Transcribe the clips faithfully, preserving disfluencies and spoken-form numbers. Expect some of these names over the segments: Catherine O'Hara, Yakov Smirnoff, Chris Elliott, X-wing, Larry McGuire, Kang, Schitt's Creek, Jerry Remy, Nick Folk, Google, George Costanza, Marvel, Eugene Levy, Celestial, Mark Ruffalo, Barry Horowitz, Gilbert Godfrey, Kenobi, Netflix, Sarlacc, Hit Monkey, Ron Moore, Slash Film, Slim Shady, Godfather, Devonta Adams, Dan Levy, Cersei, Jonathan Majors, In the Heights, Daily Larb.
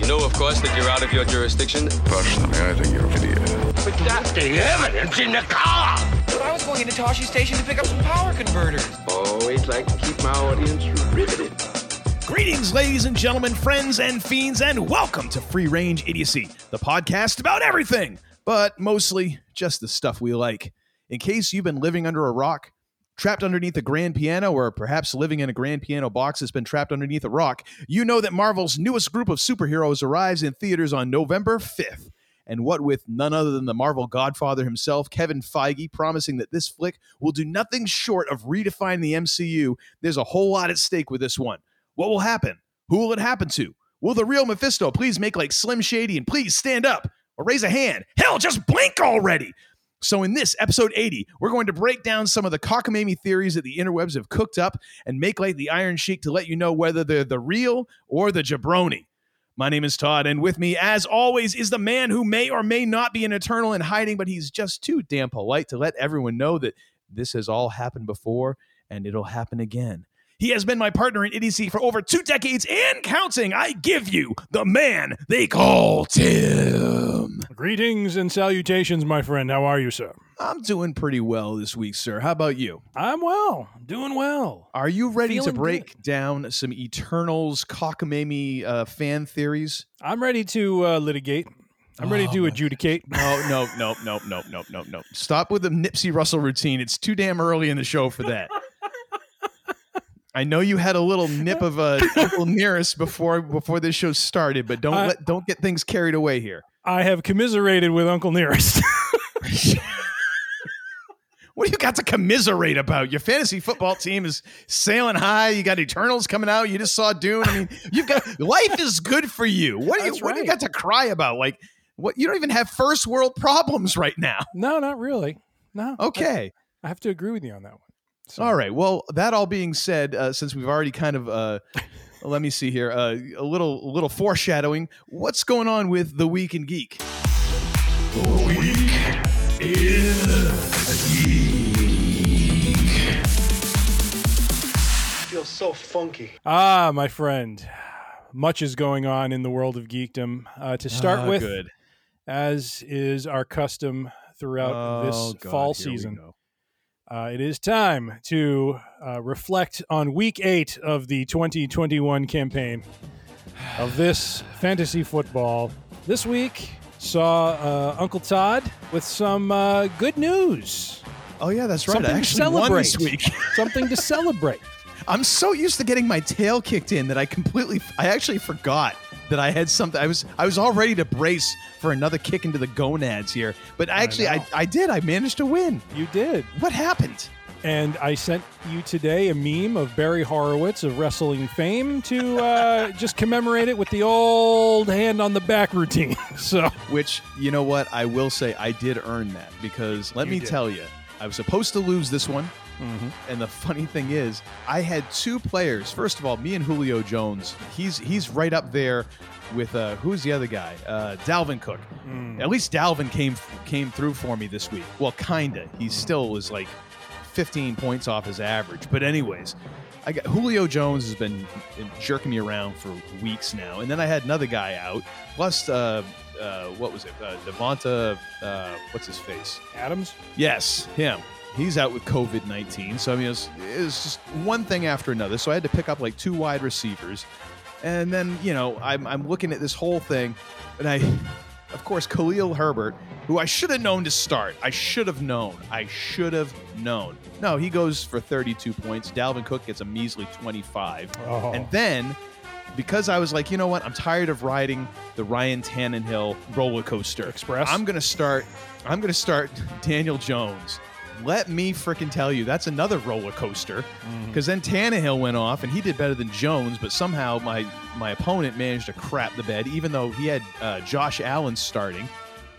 You know, of course, that you're out of your jurisdiction. Personally, I think you're an idiot. But that's the evidence in the car. But I was going into Toshi Station to pick up some power converters. Always like to keep my audience riveted. Greetings, ladies and gentlemen, friends and fiends, and welcome to Free Range Idiocy, the podcast about everything, but mostly just the stuff we like. In case you've been living under a rock, trapped underneath a grand piano, or perhaps living in a grand piano box that's been trapped underneath a rock, you know that Marvel's newest group of superheroes arrives in theaters on November fifth. And what with none other than the Marvel Godfather himself, Kevin Feige, promising that this flick will do nothing short of redefine the M C U, there's a whole lot at stake with this one. What will happen? Who will it happen to? Will the real Mephisto please make like Slim Shady and please stand up or raise a hand? Hell, just blink already! So in this episode eighty, we're going to break down some of the cockamamie theories that the interwebs have cooked up and make like the Iron Sheik to let you know whether they're the real or the jabroni. My name is Todd, and with me, as always, is the man who may or may not be an Eternal in hiding, but he's just too damn polite to let everyone know that this has all happened before, and it'll happen again. He has been my partner in idiocy for over two decades and counting. I give you the man they call Tim. Greetings and salutations, my friend. How are you, sir? I'm doing pretty well this week, sir. How about you? I'm well. Doing well. Are you ready Feeling to break good. down some Eternals cockamamie uh, fan theories? I'm ready to uh, litigate. I'm oh, ready to adjudicate. No, no, no, no, no, no, no, no. Stop with the Nipsey Russell routine. It's too damn early in the show for that. I know you had a little nip of a Uncle Nearest before before this show started, but don't I, let don't get things carried away here. I have commiserated with Uncle Nearest. What do you got to commiserate about? Your fantasy football team is sailing high. You got Eternals coming out. You just saw Dune. I mean, you've got life is good for you. What do you That's what right. do you got to cry about? Like what? You don't even have first world problems right now. No, not really. No. Okay, I, I have to agree with you on that one. So. All right. Well, that all being said, uh, since we've already kind of, uh, let me see here, uh, a little a little foreshadowing, what's going on with The Week in Geek? The Week in Geek. I feel so funky. Ah, my friend, much is going on in the world of geekdom. Uh, to start ah, with, good. as is our custom throughout oh, this God, fall season. Uh, it is time to uh, reflect on week eight of the twenty twenty-one campaign of this fantasy football. This week saw uh, Uncle Todd with some uh, good news. Oh, yeah, that's right. Something I actually to celebrate. Won this week. Something to celebrate. I'm so used to getting my tail kicked in that I completely, I actually forgot that I had something. I was I was all ready to brace for another kick into the gonads here, but I actually I, I did. I managed to win. You did. What happened? And I sent you today a meme of Barry Horowitz of wrestling fame to uh, just commemorate it with the old hand on the back routine. So, which, you know what? I will say I did earn that because let you me did. tell you, I was supposed to lose this one. Mm-hmm. And the funny thing is, I had two players. First of all, me and Julio Jones, he's he's right up there with uh, who's the other guy? Uh, Dalvin Cook. Mm. At least Dalvin came came through for me this week. Well, kind of. He still was like fifteen points off his average. But anyways, I got, Julio Jones has been jerking me around for weeks now. And then I had another guy out, plus uh, uh, what was it? Uh, Devonta, uh, what's his face? Adams? Yes, him. He's out with covid nineteen, so I mean, it's it was just one thing after another. So I had to pick up like two wide receivers, and then you know I'm I'm looking at this whole thing, and I, of course, Khalil Herbert, who I should have known to start. I should have known. I should have known. No, he goes for thirty-two points. Dalvin Cook gets a measly twenty-five, oh. and then because I was like, you know what, I'm tired of riding the Ryan Tannehill roller coaster express. I'm gonna start. I'm gonna start Daniel Jones. Let me freaking tell you, that's another roller coaster. Because mm-hmm. then Tannehill went off, and he did better than Jones, but somehow my, my opponent managed to crap the bed, even though he had uh, Josh Allen starting.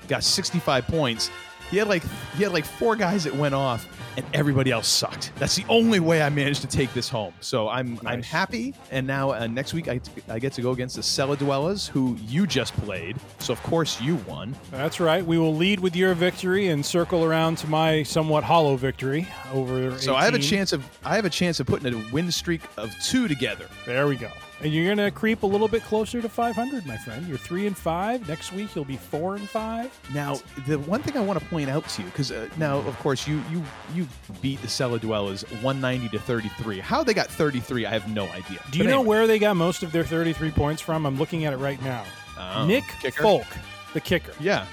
got sixty-five points. He had like he had like four guys that went off, and everybody else sucked. That's the only way I managed to take this home. So I'm nice. I'm happy. And now uh, next week I, t- I get to go against the Cellar Dwellers, who you just played. So of course you won. That's right. We will lead with your victory and circle around to my somewhat hollow victory over. eighteen. So I have a chance of I have a chance of putting a win streak of two together. There we go. And you're going to creep a little bit closer to five hundred, my friend. You're three and five. Next week, you'll be four and five. Now, the one thing I want to point out to you, because uh, now, of course, you you you beat the Cellar Dwellers one ninety to thirty-three. How they got thirty-three, I have no idea. Do you but know anyway. where they got most of their thirty-three points from? I'm looking at it right now. Oh, Nick kicker. Folk, the kicker. Yeah.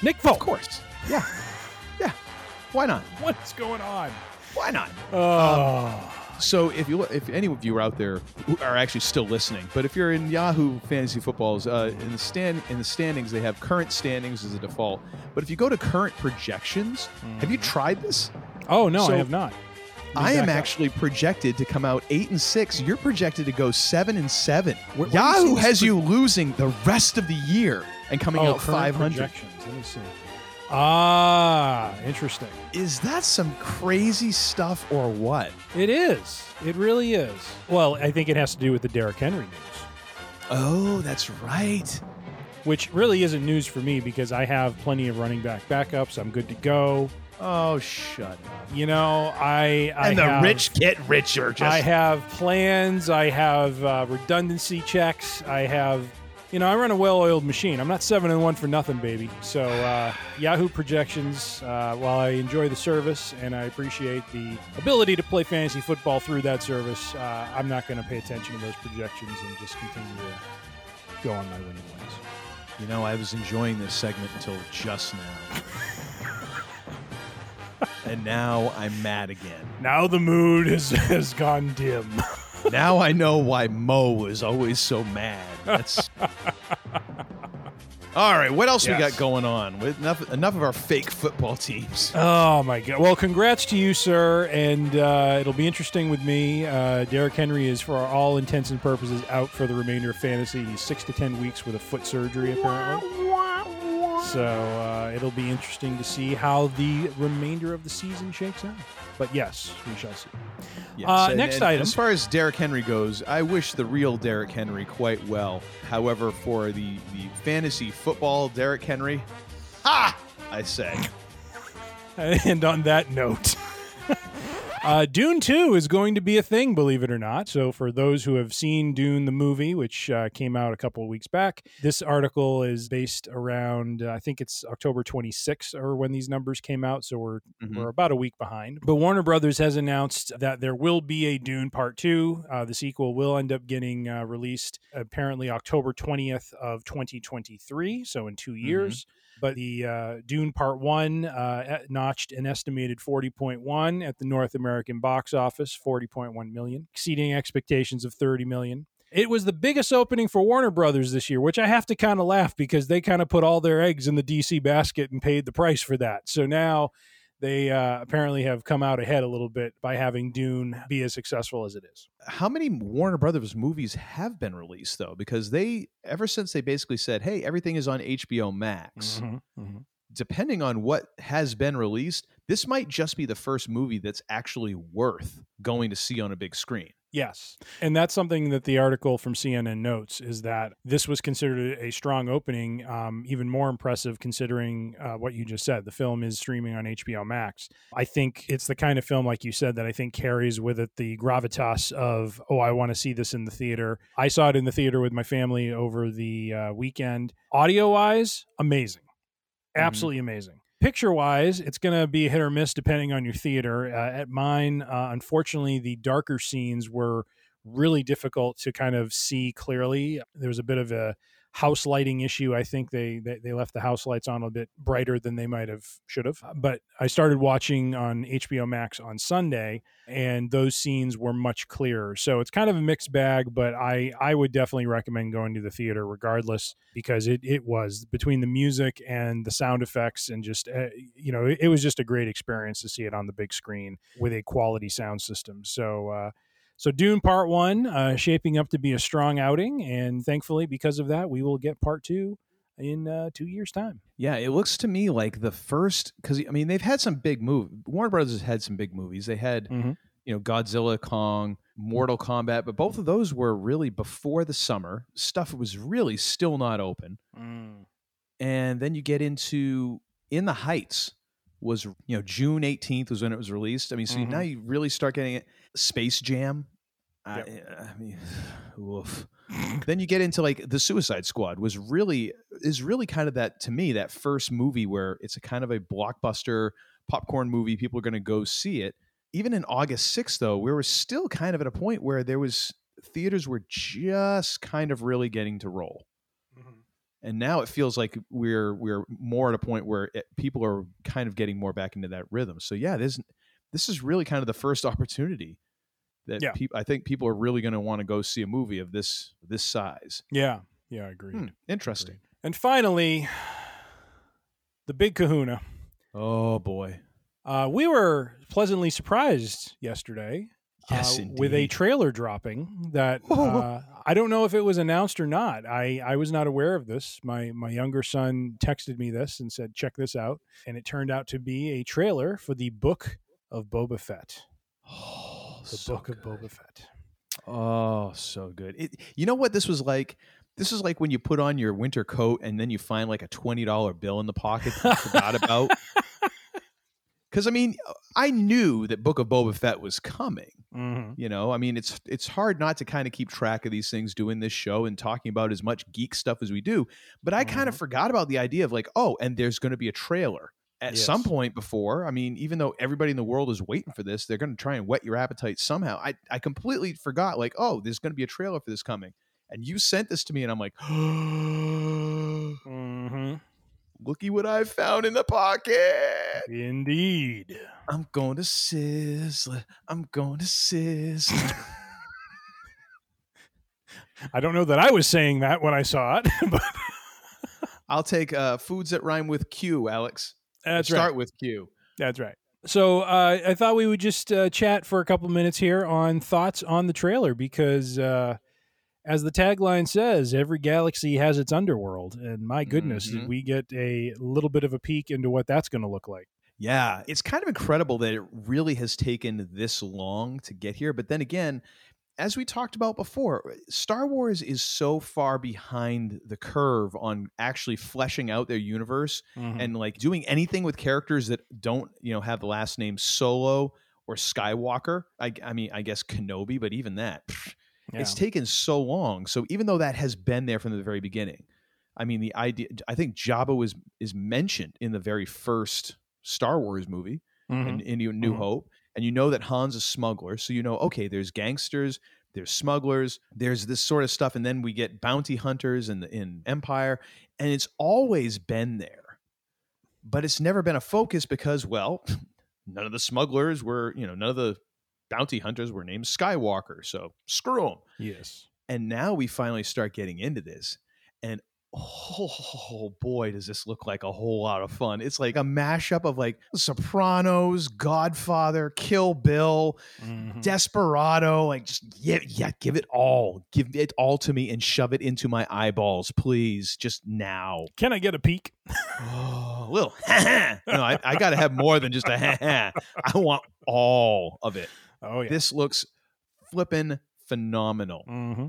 Nick Folk. Of course. Yeah. Yeah. Why not? What's going on? Why not? Oh. Um, So if you if any of you are out there who are actually still listening, but if you're in Yahoo Fantasy Footballs, uh, in the stand in the standings, they have current standings as a default. But if you go to current projections, mm. have you tried this? Oh no, so I have not. I am actually up. projected to come out eight and six. You're projected to go seven and seven. Where, where Yahoo has pre- you losing the rest of the year and coming oh, out five hundred. Let me see. Ah, interesting. Is that some crazy stuff or what? It is. It really is. Well, I think it has to do with the Derrick Henry news. Oh, that's right. Which really isn't news for me because I have plenty of running back backups. I'm good to go. Oh, shut up. You know, I, I And the have, rich get richer. Just. I have plans. I have uh, redundancy checks. I have... You know, I run a well-oiled machine. I'm not seven and one for nothing, baby. So, uh, Yahoo projections. Uh, while I enjoy the service and I appreciate the ability to play fantasy football through that service, uh, I'm not going to pay attention to those projections and just continue to go on my winning ways. You know, I was enjoying this segment until just now. And now I'm mad again. Now the mood has, has gone dim. Now I know why Mo is always so mad. That's... All right, what else yes. we got going on? With enough, enough of our fake football teams. Oh, my God. Well, congrats to you, sir, and uh, it'll be interesting with me. Uh, Derrick Henry is, for all intents and purposes, out for the remainder of fantasy. He's six to ten weeks with a foot surgery, apparently. So uh, it'll be interesting to see how the remainder of the season shakes out. But yes, we shall see. Yes, uh, and, next and item. As far as Derrick Henry goes, I wish the real Derrick Henry quite well. However, for the, the fantasy football Derrick Henry, ha! I say. And on that note, uh, Dune two is going to be a thing, believe it or not. So for those who have seen Dune, the movie, which uh, came out a couple of weeks back, this article is based around, uh, I think it's October twenty-sixth or when these numbers came out. So we're, mm-hmm. we're about a week behind. But Warner Brothers has announced that there will be a Dune Part two. Uh, the sequel will end up getting uh, released apparently October twentieth of twenty twenty-three. So in two years. Mm-hmm. But the uh, Dune Part one uh, notched an estimated forty point one at the North American box office, forty point one million dollars, exceeding expectations of thirty million dollars. It was the biggest opening for Warner Brothers this year, which I have to kind of laugh because they kind of put all their eggs in the D C basket and paid the price for that. So now they uh, apparently have come out ahead a little bit by having Dune be as successful as it is. How many Warner Brothers movies have been released, though? Because they, ever since they basically said, hey, everything is on H B O Max, mm-hmm, mm-hmm. depending on what has been released, this might just be the first movie that's actually worth going to see on a big screen. Yes. And that's something that the article from C N N notes is that this was considered a strong opening, um, even more impressive considering uh, what you just said. The film is streaming on H B O Max. I think it's the kind of film, like you said, that I think carries with it the gravitas of, oh, I want to see this in the theater. I saw it in the theater with my family over the uh, weekend. Audio-wise, amazing. Absolutely mm-hmm. amazing. Picture-wise, it's going to be hit or miss depending on your theater. Uh, at mine, uh, unfortunately, the darker scenes were really difficult to kind of see clearly. There was a bit of a house lighting issue. I think they, they, they left the house lights on a bit brighter than they might have should have. But I started watching on H B O Max on Sunday, and those scenes were much clearer. So it's kind of a mixed bag, but I, I would definitely recommend going to the theater regardless because it, it was between the music and the sound effects and just, uh, you know, it, it was just a great experience to see it on the big screen with a quality sound system. So, uh, So Dune Part one uh, shaping up to be a strong outing, and thankfully because of that, we will get Part two in uh, two years' time. Yeah, it looks to me like the first, because, I mean, they've had some big movies. Warner Brothers has had some big movies. They had, mm-hmm. you know, Godzilla, Kong, Mortal Kombat, but both of those were really before the summer. Stuff was really still not open. Mm. And then you get into In the Heights was, you know, June eighteenth was when it was released. I mean, so mm-hmm. now you really start getting it. Space Jam. Yep. I, I mean, oof. Then you get into like the Suicide Squad was really is really kind of that, to me, that first movie where it's a kind of a blockbuster popcorn movie. People are going to go see it. Even in August sixth, though, we were still kind of at a point where there was theaters were just kind of really getting to roll. Mm-hmm. And now it feels like we're we're more at a point where it, people are kind of getting more back into that rhythm. So, yeah, this, this is really kind of the first opportunity that yeah. people, I think people are really going to want to go see a movie of this this size. Yeah. Yeah, agreed. Hmm, interesting. Agreed. And finally, the big kahuna. Oh, boy. Uh, we were pleasantly surprised yesterday yes, uh, with a trailer dropping that uh, I don't know if it was announced or not. I, I was not aware of this. My my younger son texted me this and said, check this out. And it turned out to be a trailer for the Book of Boba Fett. Oh, the so Book good. of Boba Fett. Oh, so good. It, you know what this was like? This is like when you put on your winter coat and then you find like a twenty dollar bill in the pocket that you forgot about. Because, I mean, I knew that Book of Boba Fett was coming. Mm-hmm. You know, I mean, it's it's hard not to kind of keep track of these things doing this show and talking about as much geek stuff as we do. But I mm-hmm. kind of forgot about the idea of like, oh, and there's going to be a trailer at yes. some point before. I mean, even though everybody in the world is waiting for this, they're going to try and whet your appetite somehow. I, I completely forgot like, oh, there's going to be a trailer for this coming. And you sent this to me and I'm like, mm-hmm. looky what I found in the pocket. Indeed. I'm going to sizzle. I'm going to sizzle. I don't know that I was saying that when I saw it. But I'll take uh, foods that rhyme with Q, Alex. That's Start right. Start with Q. That's right. So uh, I thought we would just uh, chat for a couple minutes here on thoughts on the trailer because... Uh, as the tagline says, every galaxy has its underworld. And my goodness, mm-hmm. did we get a little bit of a peek into what that's going to look like. Yeah, it's kind of incredible that it really has taken this long to get here. But then again, as we talked about before, Star Wars is so far behind the curve on actually fleshing out their universe mm-hmm. and like doing anything with characters that don't, you know, have the last name Solo or Skywalker. I, I mean, I guess Kenobi, but even that... Pfft. Yeah. It's taken so long. So even though that has been there from the very beginning, I mean, the idea, I think Jabba was, is mentioned in the very first Star Wars movie mm-hmm. in, in New mm-hmm. Hope. And you know that Han's a smuggler. So, you know, okay, there's gangsters, there's smugglers, there's this sort of stuff. And then we get bounty hunters in the, in Empire. And it's always been there, but it's never been a focus because, well, none of the smugglers were, you know, none of the bounty hunters were named Skywalker, so screw them. Yes. And now we finally start getting into this, and oh boy, does this look like a whole lot of fun. It's like a mashup of like Sopranos, Godfather, Kill Bill, mm-hmm. Desperado, like just yeah, yeah, give it all. Give it all to me and shove it into my eyeballs, please, just now. Can I get a peek? Oh, a little. No, I, I got to have more than just a ha-ha. I want all of it. Oh, yeah. This looks flippin' phenomenal. Mm-hmm.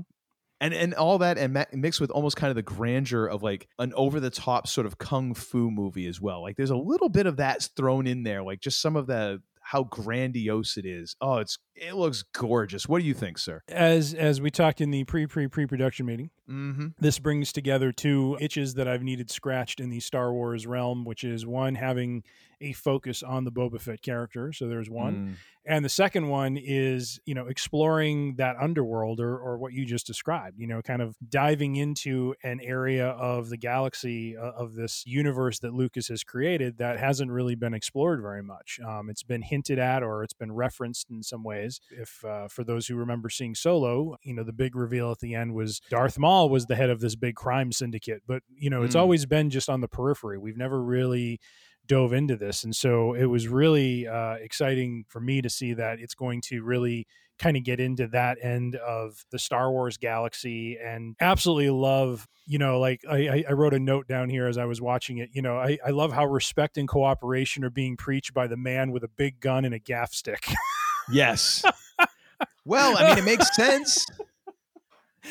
And and all that and ma- mixed with almost kind of the grandeur of like an over-the-top sort of kung fu movie as well. Like there's a little bit of that thrown in there, like just some of the how grandiose it is. Oh, it's it looks gorgeous. What do you think, sir? As as we talked in the pre-pre-pre-production meeting, mm-hmm. this brings together two itches that I've needed scratched in the Star Wars realm, which is one, having a focus on the Boba Fett character. So there's one. Mm. And the second one is, you know, exploring that underworld or, or what you just described, you know, kind of diving into an area of the galaxy uh, of this universe that Lucas has created that hasn't really been explored very much. Um, it's been hinted at, or it's been referenced in some ways. If uh, for those who remember seeing Solo, you know, the big reveal at the end was Darth Maul was the head of this big crime syndicate, but you know, it's mm. always been just on the periphery. We've never really dove into this. And so it was really uh, exciting for me to see that it's going to really kind of get into that end of the Star Wars galaxy, and absolutely love, you know, like I, I wrote a note down here as I was watching it, you know, I, I love how respect and cooperation are being preached by the man with a big gun and a gaff stick. Yes. Well, I mean, it makes sense.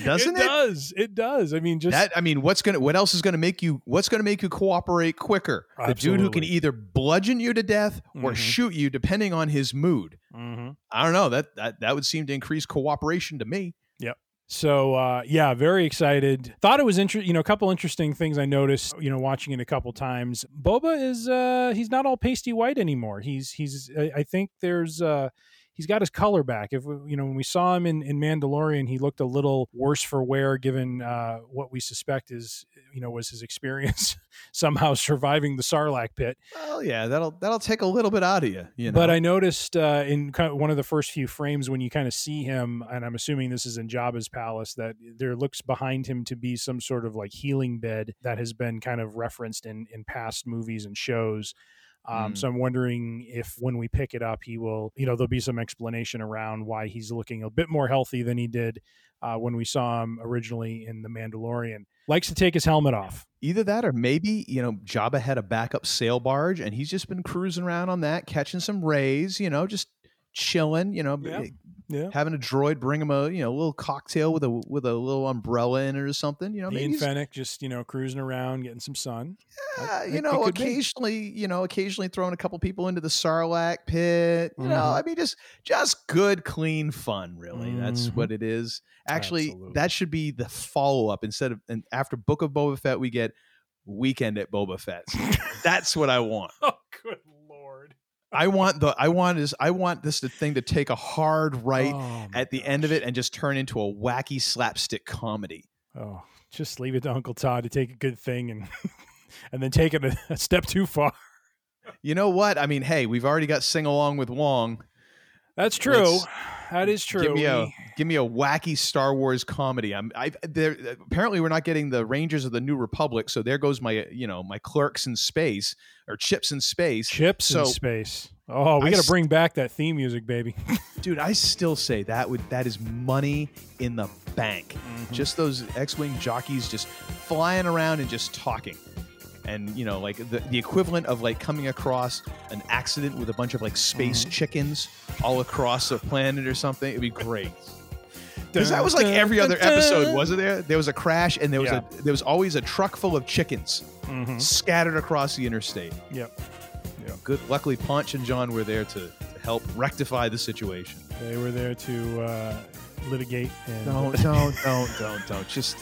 Doesn't it? It does. It does. I mean, just that, I mean, what's going to, what else is going to make you, what's going to make you cooperate quicker? Absolutely. The dude who can either bludgeon you to death or mm-hmm. shoot you depending on his mood. Mm-hmm. I don't know, that, that, that would seem to increase cooperation to me. Yep. So, uh, yeah, very excited. Thought it was interesting, you know, a couple interesting things I noticed, you know, watching it a couple times. Boba is, uh, he's not all pasty white anymore. He's, he's, I, I think there's, uh, he's got his color back. If you know, when we saw him in, in Mandalorian, he looked a little worse for wear, given uh, what we suspect is, you know, was his experience somehow surviving the Sarlacc pit. Well, yeah, that'll that'll take a little bit out of you. You know? But I noticed uh, in kind of one of the first few frames when you kind of see him, and I'm assuming this is in Jabba's palace, that there looks behind him to be some sort of like healing bed that has been kind of referenced in in past movies and shows. Um, mm. So I'm wondering if when we pick it up, he will, you know, there'll be some explanation around why he's looking a bit more healthy than he did uh, when we saw him originally in The Mandalorian. Likes to take his helmet off. Either that or maybe, you know, Jabba had a backup sail barge and he's just been cruising around on that, catching some rays, you know, just chilling, you know, yeah. Yeah. having a droid bring him a, you know, little cocktail with a with a little umbrella in it or something, you know, maybe Fennec just, you know, cruising around getting some sun. Yeah, you know, occasionally, you know, occasionally throwing a couple people into the Sarlacc pit. You mm-hmm. know, I mean, just just good, clean fun, really. Mm-hmm. That's what it is. Actually, absolutely. That should be the follow up instead of and after Book of Boba Fett, we get Weekend at Boba Fett. That's what I want. Oh, good. I want the I want is I want this thing to take a hard right oh, at the gosh. end of it and just turn into a wacky slapstick comedy. Oh, just leave it to Uncle Todd to take a good thing and and then take it a, a step too far. You know what? I mean, hey, we've already got Sing Along with Wong. That's true. Let's, that is true. Give me a give me a wacky Star Wars comedy. I'm I there apparently we're not getting the Rangers of the New Republic, so there goes my you know, my clerks in space or chips in space. Chips so in space. Oh, we I gotta bring back that theme music, baby. Dude, I still say that would that is money in the bank. Mm-hmm. Just those X-Wing jockeys just flying around and just talking. And, you know, like the, the equivalent of like coming across an accident with a bunch of like space mm-hmm. chickens all across a planet or something. It'd be great. Because that was like every other episode, wasn't there? There was a crash and there was yeah. a there was always a truck full of chickens mm-hmm. scattered across the interstate. Yep. Yep. Good. Luckily, Ponch and John were there to, to help rectify the situation. They were there to uh, litigate. And don't, don't, don't, don't, don't. Just...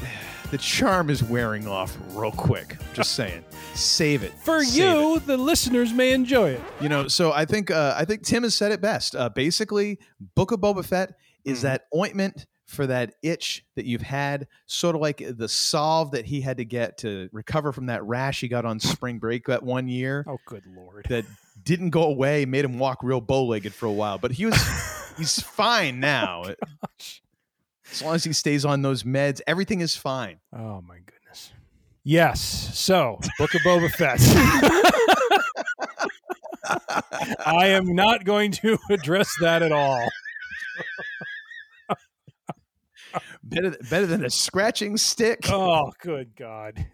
The charm is wearing off real quick. Just saying. Save it. For Save you, it. The listeners may enjoy it. You know, so I think uh, I think Tim has said it best. Uh, basically, Book of Boba Fett is mm. that ointment for that itch that you've had, sort of like the salve that he had to get to recover from that rash he got on spring break that one year. Oh, good Lord. That didn't go away, made him walk real bow-legged for a while. But he was he's fine now. Oh, gosh. As long as he stays on those meds, everything is fine. Oh, my goodness. Yes. So, Book of Boba Fett. I am not going to address that at all. Better, better than a scratching stick. Oh, good God.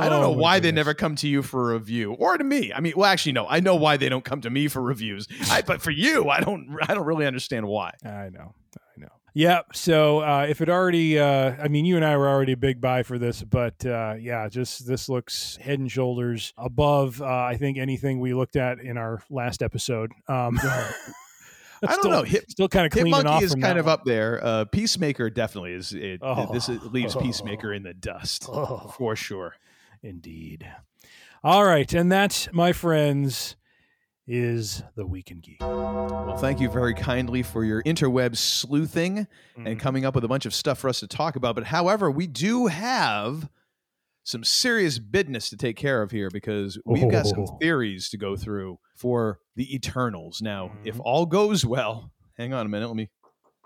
I don't know oh, why goodness. they never come to you for a review or to me. I mean, well, actually, no, I know why they don't come to me for reviews, I, but for you, I don't, I don't really understand why. I know. I know. Yeah. So uh, if it already, uh, I mean, you and I were already a big buy for this, but uh, yeah, just this looks head and shoulders above. Uh, I think anything we looked at in our last episode. Um, I don't still, know. Hit, still kind of cleaning Hit Monkey off is from kind of one. Up there. Uh, Peacemaker definitely is. It, oh. it, this it leaves oh. Peacemaker in the dust oh. for sure. Indeed. All right. And that, my friends, is the Weekend Geek. Well, thank you very kindly for your interweb sleuthing mm-hmm. and coming up with a bunch of stuff for us to talk about. But however, we do have some serious business to take care of here because we've oh. got some theories to go through for the Eternals. Now, mm-hmm. if all goes well, hang on a minute. Let me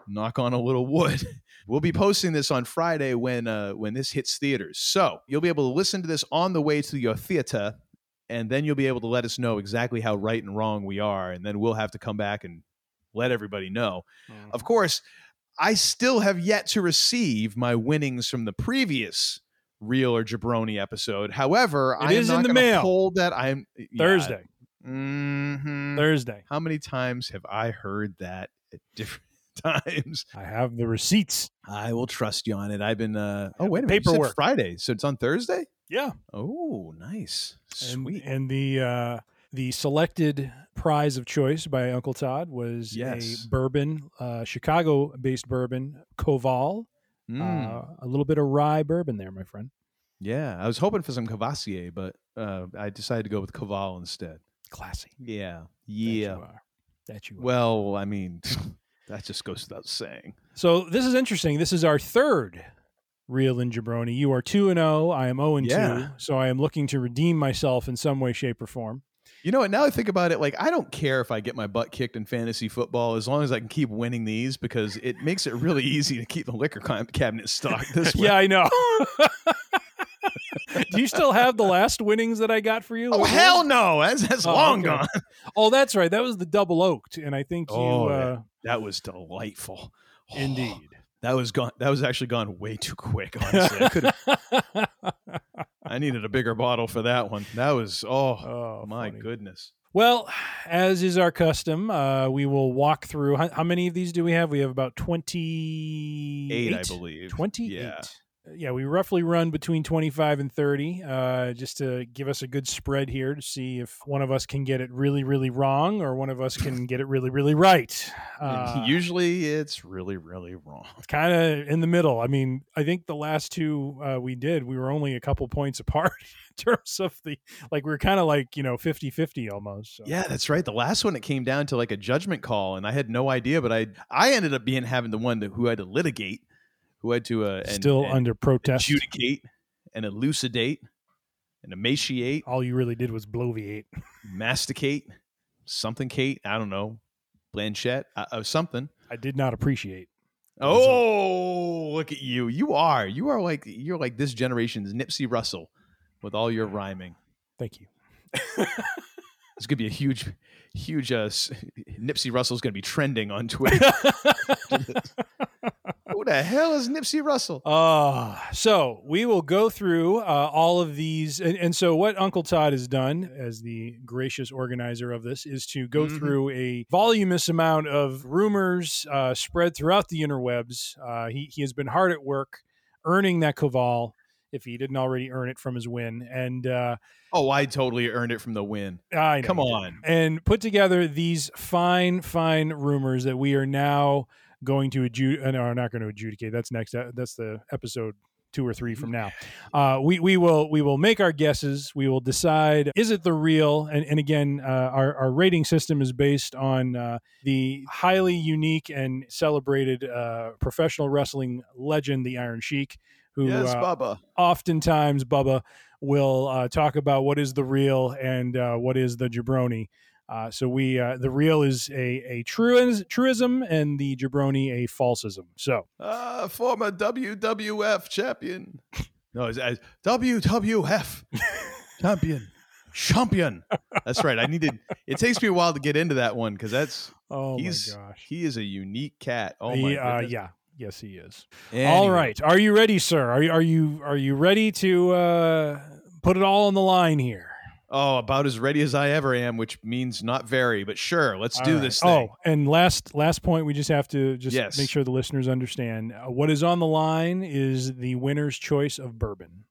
knock on a little wood. We'll be posting this on Friday when uh, when this hits theaters. So you'll be able to listen to this on the way to your theater, and then you'll be able to let us know exactly how right and wrong we are, and then we'll have to come back and let everybody know. Mm. Of course, I still have yet to receive my winnings from the previous Real or Jabroni episode. However, I am not going to hold that. I'm Thursday. Yeah, mm-hmm. Thursday. How many times have I heard that at different times? I have the receipts. I will trust you on it. I've been. Uh, oh wait a minute. Paperwork. You said Friday, so it's on Thursday. Yeah. Oh, nice. Sweet. And, and the uh, the selected prize of choice by Uncle Todd was yes. a bourbon, uh, Chicago-based bourbon, Koval. Mm. Uh, a little bit of rye bourbon there, my friend. Yeah, I was hoping for some Cavassier, but uh, I decided to go with Koval instead. Classy. Yeah. Yeah. That you are. That you are. Well, I mean, that just goes without saying. So this is interesting. This is our third Real and Jabroni. You are two and oh. I am oh and two. Yeah. So I am looking to redeem myself in some way, shape, or form. You know what? Now I think about it, like, I don't care if I get my butt kicked in fantasy football as long as I can keep winning these, because it makes it really easy to keep the liquor cabinet stocked this way. Yeah, I know. Do you still have the last winnings that I got for you? Oh, like, hell no. That's, that's oh, long okay. gone. Oh, that's right. That was the double oaked. And I think oh, you. Uh, that, that was delightful. Indeed. Oh, that was gone. That was actually gone way too quick, honestly. I could have. I needed a bigger bottle for that one. That was, oh, oh my funny. goodness. Well, as is our custom, uh, we will walk through. How, how many of these do we have? We have about twenty-eight, Eight, I believe. twenty-eight. Yeah. yeah, we roughly run between twenty-five and thirty, uh, just to give us a good spread here to see if one of us can get it really, really wrong or one of us can get it really, really right. Uh, usually it's really, really wrong. It's kind of in the middle. I mean, I think the last two uh, we did, we were only a couple points apart in terms of the, like, we were kind of like, you know, fifty-fifty almost. So. Yeah, that's right. The last one, it came down to like a judgment call, and I had no idea, but I I ended up being having the one that who had to litigate. Who had to uh, and, still and under protest adjudicate and elucidate and emaciate. All you really did was bloviate, masticate something, Kate. I don't know, blanchette, uh, something. I did not appreciate. Oh, look at you! You are you are like you're like this generation's Nipsey Russell with all your rhyming. Thank you. It's gonna be a huge, huge. Uh, Nipsey Russell's gonna be trending on Twitter. Who the hell is Nipsey Russell? Uh, so we will go through uh, all of these. And, and so what Uncle Todd has done as the gracious organizer of this is to go mm-hmm. through a voluminous amount of rumors uh, spread throughout the interwebs. Uh, he, he has been hard at work earning that Koval, if he didn't already earn it from his win. And uh, oh, I totally earned it from the win. I know. Come on. And put together these fine, fine rumors that we are now... going to adjudicate, no, I'm not going to adjudicate. That's next. That's the episode two or three from now. Uh, we we will we will make our guesses. We will decide, is it the real? And and again, uh, our our rating system is based on uh, the highly unique and celebrated uh, professional wrestling legend, the Iron Sheik, who yes, uh, Bubba. oftentimes Bubba will uh, talk about what is the real and uh, what is the jabroni. Uh, so we uh, the real is a, a truism and the jabroni a falsism. So uh, former W W F champion. No, it's, it's W W F champion. Champion. That's right. I needed. It takes me a while to get into that one because that's. Oh, he's, my gosh. He is a unique cat. Oh, he, my goodness. Uh, yeah. Yes, he is. Anyway. All right. Are you ready, sir? Are you are you are you ready to uh, put it all on the line here? Oh, about as ready as I ever am, which means not very, but sure, let's do right. this thing. Oh, and last last point, we just have to just yes. make sure the listeners understand. Uh, what is on the line is the winner's choice of bourbon.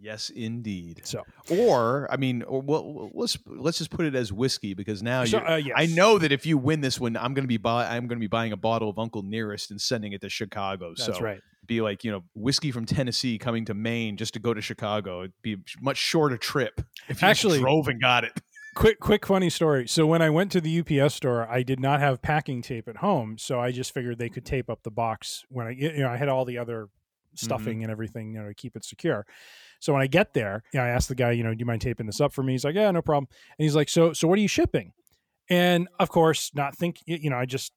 Yes, indeed. So, Or, I mean, or well, let's let's just put it as whiskey, because now so, uh, yes. I know that if you win this one, I'm going to be buy, I'm going to be buying a bottle of Uncle Nearest and sending it to Chicago. That's so. right. Be like, you know, whiskey from Tennessee coming to Maine just to go to Chicago. It'd be a much shorter trip if you actually drove and got it. Quick, quick, funny story. So when I went to the U P S store, I did not have packing tape at home, so I just figured they could tape up the box when I, you know, I had all the other stuffing mm-hmm. and everything, you know, to keep it secure. So when I get there, you know, I asked the guy, you know, do you mind taping this up for me? He's like, yeah, no problem. And he's like, so, so what are you shipping? And of course, not think, you know, I just,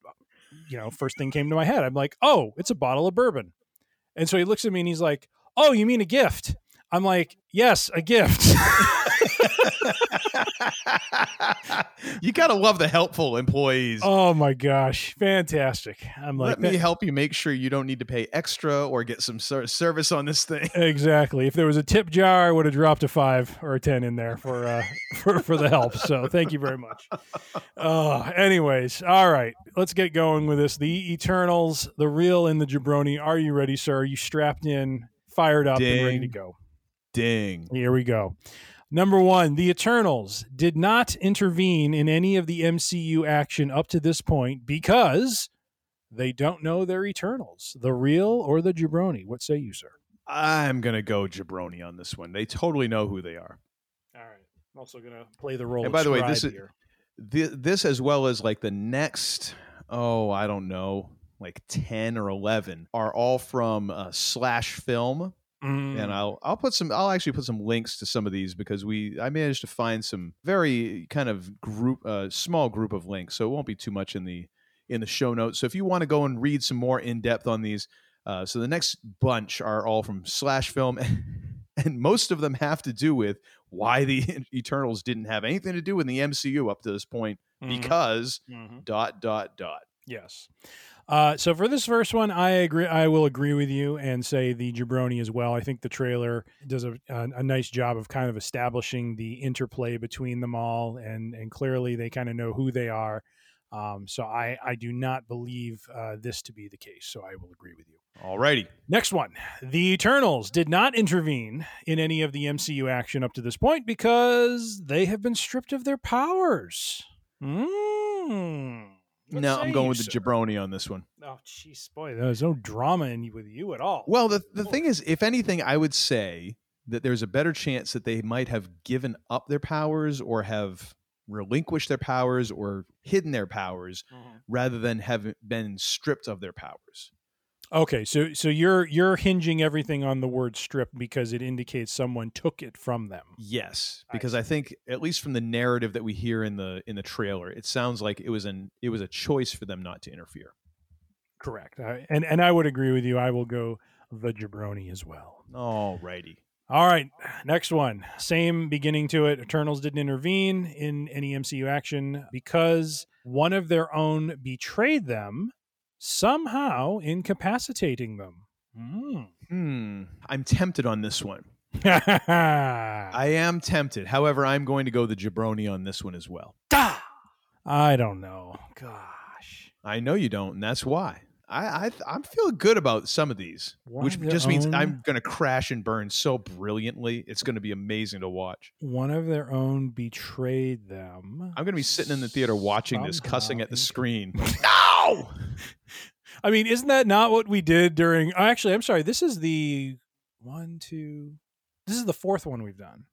you know, first thing came to my head. I'm like, oh, it's a bottle of bourbon. And so he looks at me and he's like, oh, you mean a gift? I'm like, yes, a gift. You gotta love the helpful employees. Oh my gosh, fantastic! I'm like, let me help you make sure you don't need to pay extra or get some ser- service on this thing. Exactly. If there was a tip jar, I would have dropped a five or a ten in there for uh, for for the help. So thank you very much. Uh, anyways, all right, let's get going with this. The Eternals, the real and the jabroni. Are you ready, sir? Are you strapped in, fired up, Ding. and ready to go? Ding. Here we go. Number one, the Eternals did not intervene in any of the M C U action up to this point because they don't know they're Eternals, the real or the jabroni. What say you, sir? I'm going to go jabroni on this one. They totally know who they are. All right. I'm also going to play the role and of by the way, this is here. Th- this as well as like the next, oh, I don't know, like ten or eleven are all from uh, Slash Film. Mm. And I'll I'll put some I'll actually put some links to some of these because we I managed to find some very kind of group uh, small group of links, so it won't be too much in the in the show notes. So if you want to go and read some more in depth on these, uh, so the next bunch are all from Slash Film, and, and most of them have to do with why the Eternals didn't have anything to do with the M C U up to this point mm-hmm. because mm-hmm. dot dot dot. Yes. Uh, so for this first one, I agree. I will agree with you and say the jabroni as well. I think the trailer does a, a, a nice job of kind of establishing the interplay between them all, and and clearly they kind of know who they are. Um, so I, I do not believe uh, this to be the case. So I will agree with you. All righty. Next one. The Eternals did not intervene in any of the M C U action up to this point because they have been stripped of their powers. Mm. Let's no, I'm going you, with the sir. jabroni on this one. Oh, jeez, boy, there's no drama in with you at all. Well, the the thing is, if anything, I would say that there's a better chance that they might have given up their powers or have relinquished their powers or hidden their powers mm-hmm. rather than have been stripped of their powers. Okay, so so you're you're hinging everything on the word strip because it indicates someone took it from them. Yes, because I, I think at least from the narrative that we hear in the in the trailer, it sounds like it was an it was a choice for them not to interfere. Correct. I, and and I would agree with you. I will go the jabroni as well. All righty. All right, next one. Same beginning to it. Eternals didn't intervene in any M C U action because one of their own betrayed them, somehow incapacitating them. Mm. Mm. I'm tempted on this one. I am tempted. However, I'm going to go the jabroni on this one as well. Duh! I don't know. Gosh. I know you don't, and that's why. I, I, I'm feeling good about some of these, one which of just means own... I'm going to crash and burn so brilliantly. It's going to be amazing to watch. One of their own betrayed them. I'm going to be sitting in the theater watching Somehow this, cussing at the screen. No! I mean, isn't that not what we did during... Actually, I'm sorry. This is the one, two... This is the fourth one we've done.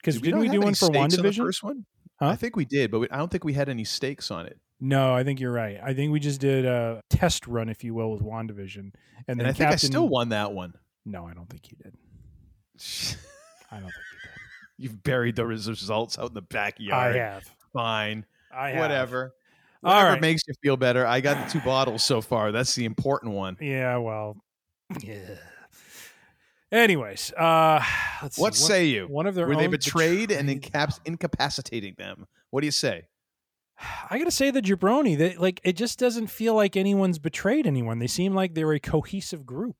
Because did didn't we do one for WandaVision? On first one? Huh? I think we did, but we, I don't think we had any stakes on it. No, I think you're right. I think we just did a test run, if you will, with WandaVision. And, and then I Captain... think I still won that one. No, I don't think you did. I don't think you did. You've buried the results out in the backyard. I have. Fine. I have. Whatever. Whatever All right. makes you feel better. I got the two bottles so far. That's the important one. Yeah, well. Yeah. Anyways. Uh, let's what see. say one, you? One of their Were own they betrayed, betrayed and incapac- incapacitating them? What do you say? I got to say the jabroni, they, like, it just doesn't feel like anyone's betrayed anyone. They seem like they're a cohesive group.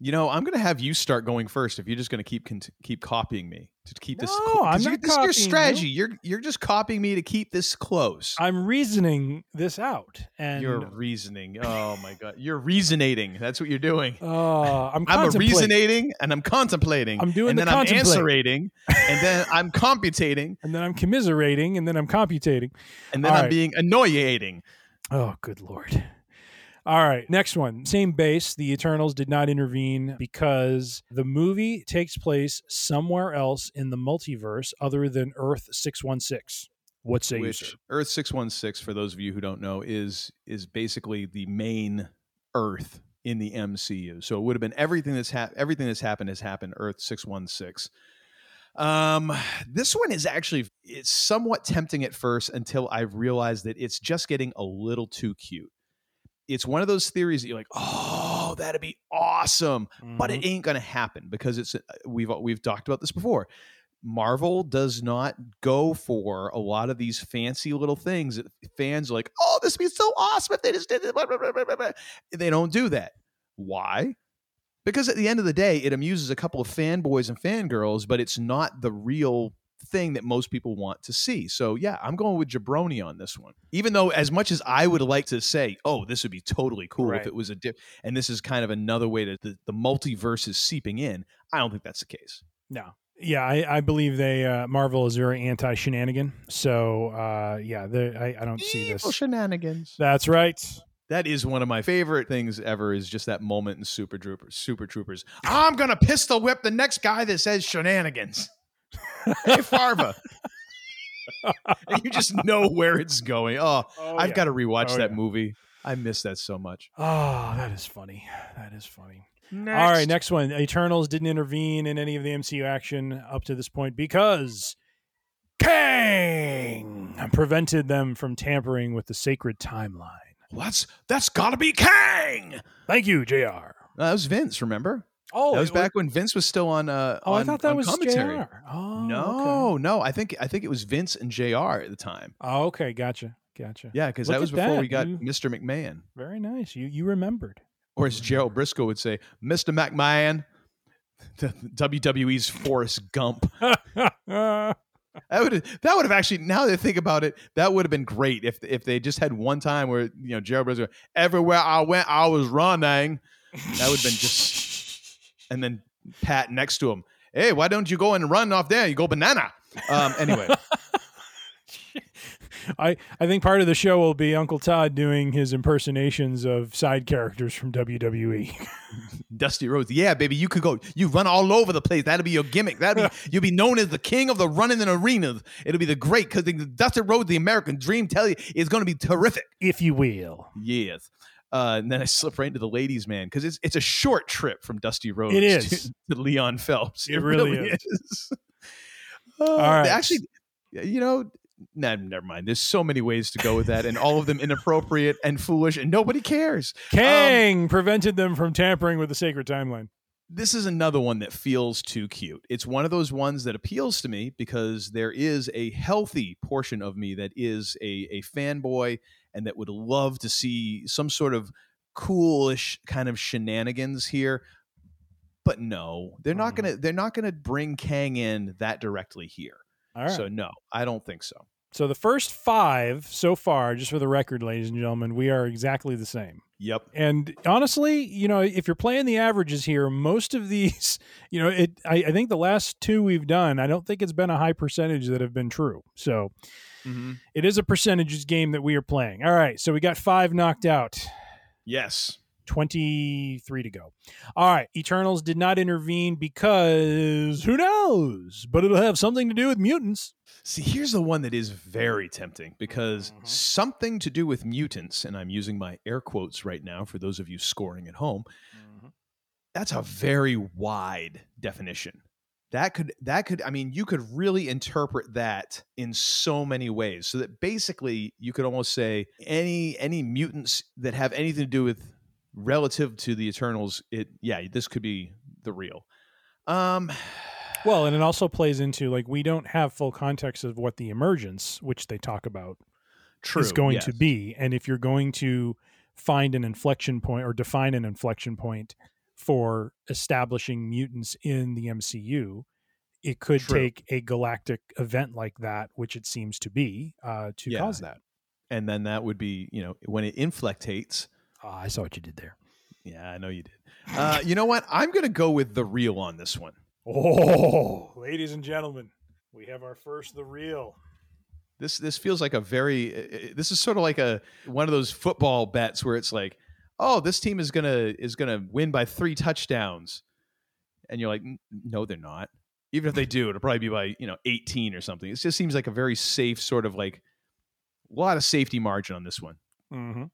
You know, I'm going to have you start going first if you're just going to keep keep copying me to keep this. No, cl- I'm not this copying is your strategy. You. You're you're just copying me to keep this close. I'm reasoning this out, and you're reasoning. Oh my God, you're reasonating. That's what you're doing. Uh, I'm I'm a reasoning, and I'm contemplating. I'm doing, and the then I'm answering, and then I'm computating, and then I'm commiserating, and then I'm computating, and then All I'm right. being annoying. Oh, good Lord. All right, next one. Same base. The Eternals did not intervene because the movie takes place somewhere else in the multiverse other than Earth six one six. What say Which, you, sir? Earth six one six, for those of you who don't know, is is basically the main Earth in the M C U. So it would have been everything that's hap- everything that's happened has happened Earth six one six. Um, this one is actually it's somewhat tempting at first until I realized that it's just getting a little too cute. It's one of those theories that you're like, oh, that'd be awesome, mm-hmm. but it ain't gonna happen because it's we've we've talked about this before. Marvel does not go for a lot of these fancy little things. Fans are like, oh, this would be so awesome if they just did it. Blah, blah, blah, blah, blah. They don't do that. Why? Because at the end of the day, it amuses a couple of fanboys and fangirls, but it's not the real thing that most people want to see. So yeah, I'm going with Jabroni on this one. Even though as much as I would like to say, oh, this would be totally cool right. if it was a dip, and this is kind of another way that the, the multiverse is seeping in, I don't think that's the case. No. Yeah, I, I believe they uh, Marvel is very anti-shenanigan. So, uh, yeah, I, I don't Evil see this. Shenanigans. That's right. That is one of my favorite things ever is just that moment in Super Troopers. Super Troopers. I'm going to pistol whip the next guy that says shenanigans. Hey, Farva. And you just know where it's going. Oh, oh I've yeah. got to rewatch oh, that yeah. movie. I miss that so much. Oh, that is funny. That is funny. Next. All right, next one. Eternals didn't intervene in any of the M C U action up to this point because Kang prevented them from tampering with the sacred timeline. What's that's got to be Kang. Thank you, J R. Uh, that was Vince, remember? Oh, that was back was... when Vince was still on. Uh, oh, on, I thought that was commentary. J R. Oh, no, okay. no, I think I think it was Vince and J R at the time. Oh, okay, gotcha, gotcha. Yeah, because that was before that. we got you... Mister McMahon. Very nice. You you remembered. Or as Gerald Briscoe would say, Mister McMahon, W W E's Forrest Gump. that would that would have actually, now that I think about it, that would have been great if if they just had one time where, you know, Gerald Briscoe, everywhere I went, I was running. That would have been just, and then Pat next to him, hey, why don't you go and run off there? You go banana. Um, anyway. I, I think part of the show will be Uncle Todd doing his impersonations of side characters from W W E. Dusty Rhodes. Yeah, baby, you could go. You run all over the place. That'll be your gimmick. That'll be, you'll be known as the king of the running in arenas. It'll be the great, because Dusty Rhodes, the American dream, tell you, is going to be terrific. If you will. Yes. Uh, and then I slip right into the ladies' man, because it's it's a short trip from Dusty Rhodes it is. To, to Leon Phelps. It, it really, really is. is. Uh, all right. Actually, you know... Nah, never mind. There's so many ways to go with that, and all of them inappropriate and foolish, and nobody cares. Kang um, prevented them from tampering with the sacred timeline. This is another one that feels too cute. It's one of those ones that appeals to me because there is a healthy portion of me that is a, a fanboy and that would love to see some sort of coolish kind of shenanigans here. But no, they're not gonna. They're not gonna bring Kang in that directly here. All right. So no, I don't think so. So the first five so far, just for the record, ladies and gentlemen, we are exactly the same. Yep. And honestly, you know, if you're playing the averages here, most of these, you know, it. I, I think the last two we've done, I don't think it's been a high percentage that have been true. So mm-hmm. it is a percentages game that we are playing. All right. So we got five knocked out. Yes. twenty-three to go. All right. Eternals did not intervene because who knows, but it'll have something to do with mutants. See, here's the one that is very tempting because mm-hmm. something to do with mutants, and I'm using my air quotes right now for those of you scoring at home. Mm-hmm. That's a very wide definition. That could, that could, I mean, you could really interpret that in so many ways so that basically you could almost say any, any mutants that have anything to do with relative to the Eternals, it yeah, this could be the real. Um, well, and it also plays into like we don't have full context of what the emergence, which they talk about, true, is going yes. to be. And if you're going to find an inflection point or define an inflection point for establishing mutants in the M C U, it could true. take a galactic event like that, which it seems to be, uh, to yeah. cause that. And then that would be, you know, when it inflectates. Oh, I saw what you did there. Yeah, I know you did. Uh, you know what? I'm going to go with the real on this one. Oh, ladies and gentlemen, we have our first the real. This this feels like a very uh, this is sort of like a one of those football bets where it's like, "Oh, this team is going to is going to win by three touchdowns." And you're like, "No, they're not." Even if they do, it'll probably be by, you know, eighteen or something. It just seems like a very safe sort of like a lot of safety margin on this one. Mhm.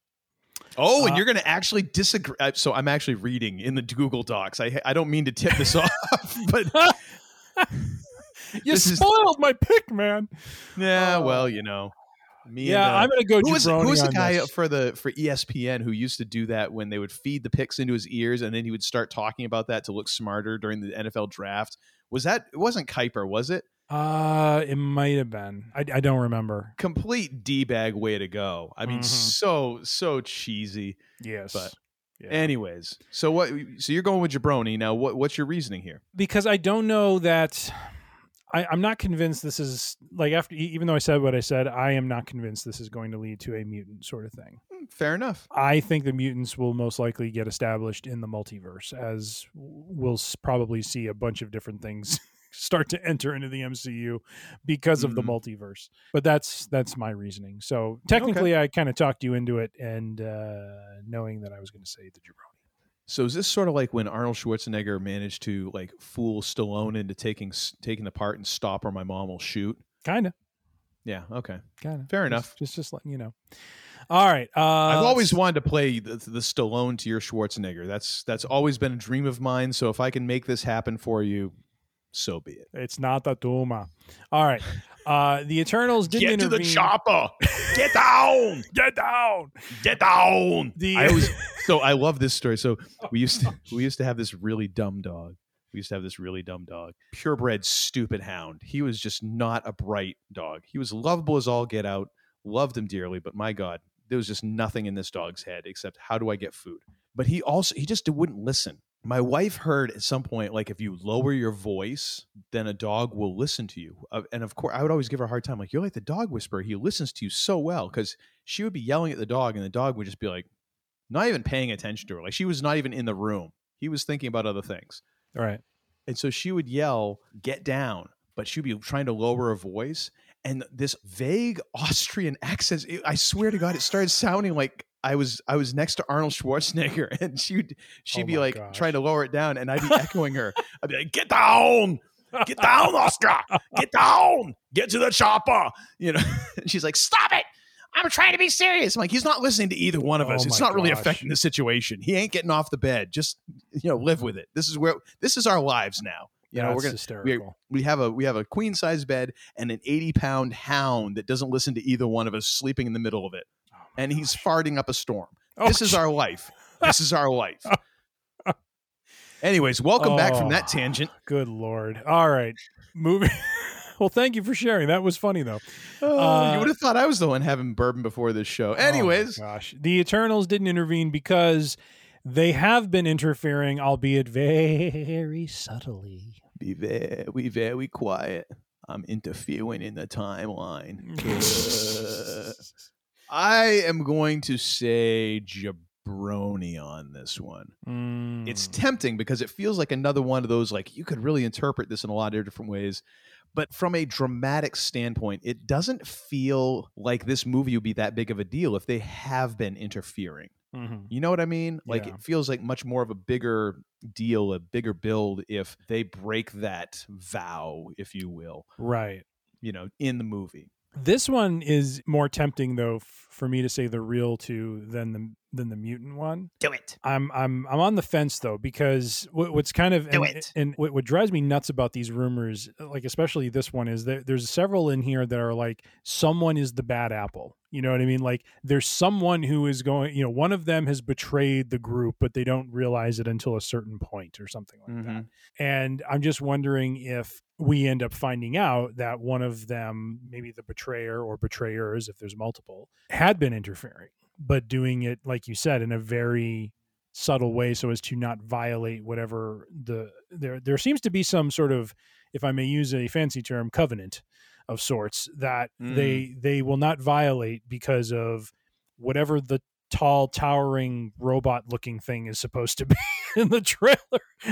Oh, and uh, you're going to actually disagree. So I'm actually reading in the Google Docs. I I don't mean to tip this off, but you spoiled is... my pick, man. Yeah, uh, well, you know, me. Yeah, and, uh, I'm going to go. Who was, who was the guy this. for the for E S P N who used to do that when they would feed the picks into his ears and then he would start talking about that to look smarter during the N F L draft? Was that? It wasn't Kuiper, was it? Uh, it might have been. I, I don't remember. Complete D-bag way to go. I mean, mm-hmm. so, so cheesy. Yes. But yeah. anyways, so what? So you're going with Jabroni. Now, what, what's your reasoning here? Because I don't know that... I, I'm not convinced this is... like after, even though I said what I said, I am not convinced this is going to lead to a mutant sort of thing. Fair enough. I think the mutants will most likely get established in the multiverse, as we'll probably see a bunch of different things... start to enter into the M C U because of mm-hmm. the multiverse. But that's that's my reasoning. So technically, okay. I kind of talked you into it, and uh, knowing that I was going to say the Jabroni. So is this sort of like when Arnold Schwarzenegger managed to like fool Stallone into taking taking the part and Stop or My Mom Will Shoot? Kind of. Yeah. Okay. Kind of. Fair just, enough. Just just letting you know. All right. Uh, I've always wanted to play the, the Stallone to your Schwarzenegger. That's that's always been a dream of mine. So if I can make this happen for you. So be it. It's not the Duma. All right. Uh, the Eternals didn't Get intervene. To the chopper. Get down. Get down. Get down. The- I always, so I love this story. So we used to, we used to have this really dumb dog. We used to have this really dumb dog. Purebred, stupid hound. He was just not a bright dog. He was lovable as all get out. Loved him dearly. But my God, there was just nothing in this dog's head except how do I get food? But he also, he just wouldn't listen. My wife heard at some point, like, if you lower your voice, then a dog will listen to you. Uh, and of course, I would always give her a hard time. Like, you're like the dog whisperer. He listens to you so well, because she would be yelling at the dog and the dog would just be like, not even paying attention to her. Like, she was not even in the room. He was thinking about other things. All right. And so she would yell, get down. But she'd be trying to lower her voice. And this vague Austrian accent, it, I swear to God, it started sounding like, I was I was next to Arnold Schwarzenegger, and she'd she'd oh be like gosh. trying to lower it down, and I'd be echoing her. I'd be like, "Get down, get down, Oscar, get down, get to the chopper," you know. And she's like, "Stop it! I'm trying to be serious." I'm like, "He's not listening to either one of us. Oh it's not gosh. really affecting the situation. He ain't getting off the bed. Just you know, live with it. This is where this is our lives now. You That's know, we're gonna hysterical. We, we have a we have a queen size bed and an eighty pound hound that doesn't listen to either one of us sleeping in the middle of it." And he's farting up a storm. Oh, this is our life. This is our life. Anyways, welcome oh, back from that tangent. Good Lord. All right. Moving. Well, thank you for sharing. That was funny, though. Oh, uh, you would have thought I was the one having bourbon before this show. Anyways. Oh gosh. The Eternals didn't intervene because they have been interfering, albeit very subtly. Be very, very quiet. I'm interfering in the timeline. I am going to say Jabroni on this one. Mm. It's tempting because it feels like another one of those, like, you could really interpret this in a lot of different ways. But from a dramatic standpoint, it doesn't feel like this movie would be that big of a deal if they have been interfering. Mm-hmm. You know what I mean? Like, yeah. It feels like much more of a bigger deal, a bigger build if they break that vow, if you will. Right. You know, in the movie. This one is more tempting, though, f- for me to say the real two than the than the mutant one. Do it. I'm I'm I'm on the fence though, because what, what's kind of do and, it. and what, what drives me nuts about these rumors, like especially this one, is that there's several in here that are like someone is the bad apple. You know what I mean? Like there's someone who is going. You know, one of them has betrayed the group, but they don't realize it until a certain point or something like mm-hmm. that. And I'm just wondering if we end up finding out that one of them, maybe the betrayer or betrayers, if there's multiple, had been interfering, but doing it, like you said, in a very subtle way so as to not violate whatever the, there, there seems to be some sort of, if I may use a fancy term, covenant of sorts that mm. they, they will not violate because of whatever the tall, towering robot looking thing is supposed to be in the trailer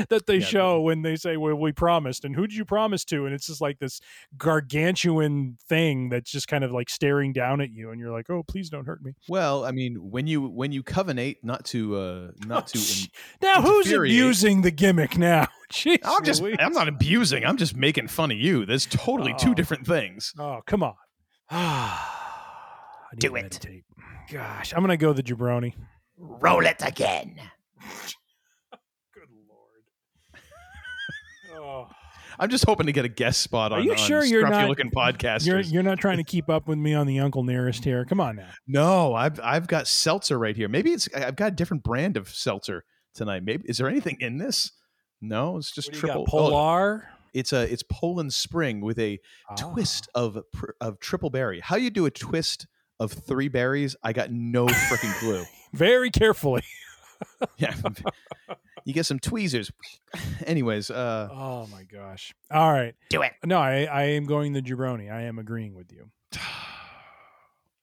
that they yeah, show when they say, well, we promised. And who did you promise to? And it's just like this gargantuan thing that's just kind of like staring down at you. And you're like, oh, please don't hurt me. Well, I mean, when you when you covenate not to uh, not oh, to. In- now, who's abusing the gimmick now? Jeez, I'm just Louise. I'm not abusing. I'm just making fun of you. There's totally oh. two different things. Oh, come on. Do it. Meditate. Gosh, I'm going to go the Jabroni. Roll it again. Good Lord. Oh. I'm just hoping to get a guest spot on, Are you on sure you're not, looking podcasters. You're, you're not trying to keep up with me on the Uncle Nearest here. Come on now. No, I've I've got seltzer right here. Maybe it's I've got a different brand of seltzer tonight. Maybe is there anything in this? No, it's just triple. Got, Polar? Oh. It's a it's Poland Spring with a oh. twist of of triple berry. How you do a twist of three berries? I got no freaking clue. Very carefully. Yeah. You get some tweezers. Anyways. Uh, oh, my gosh. All right. Do it. No, I, I am going the jabroni. I am agreeing with you.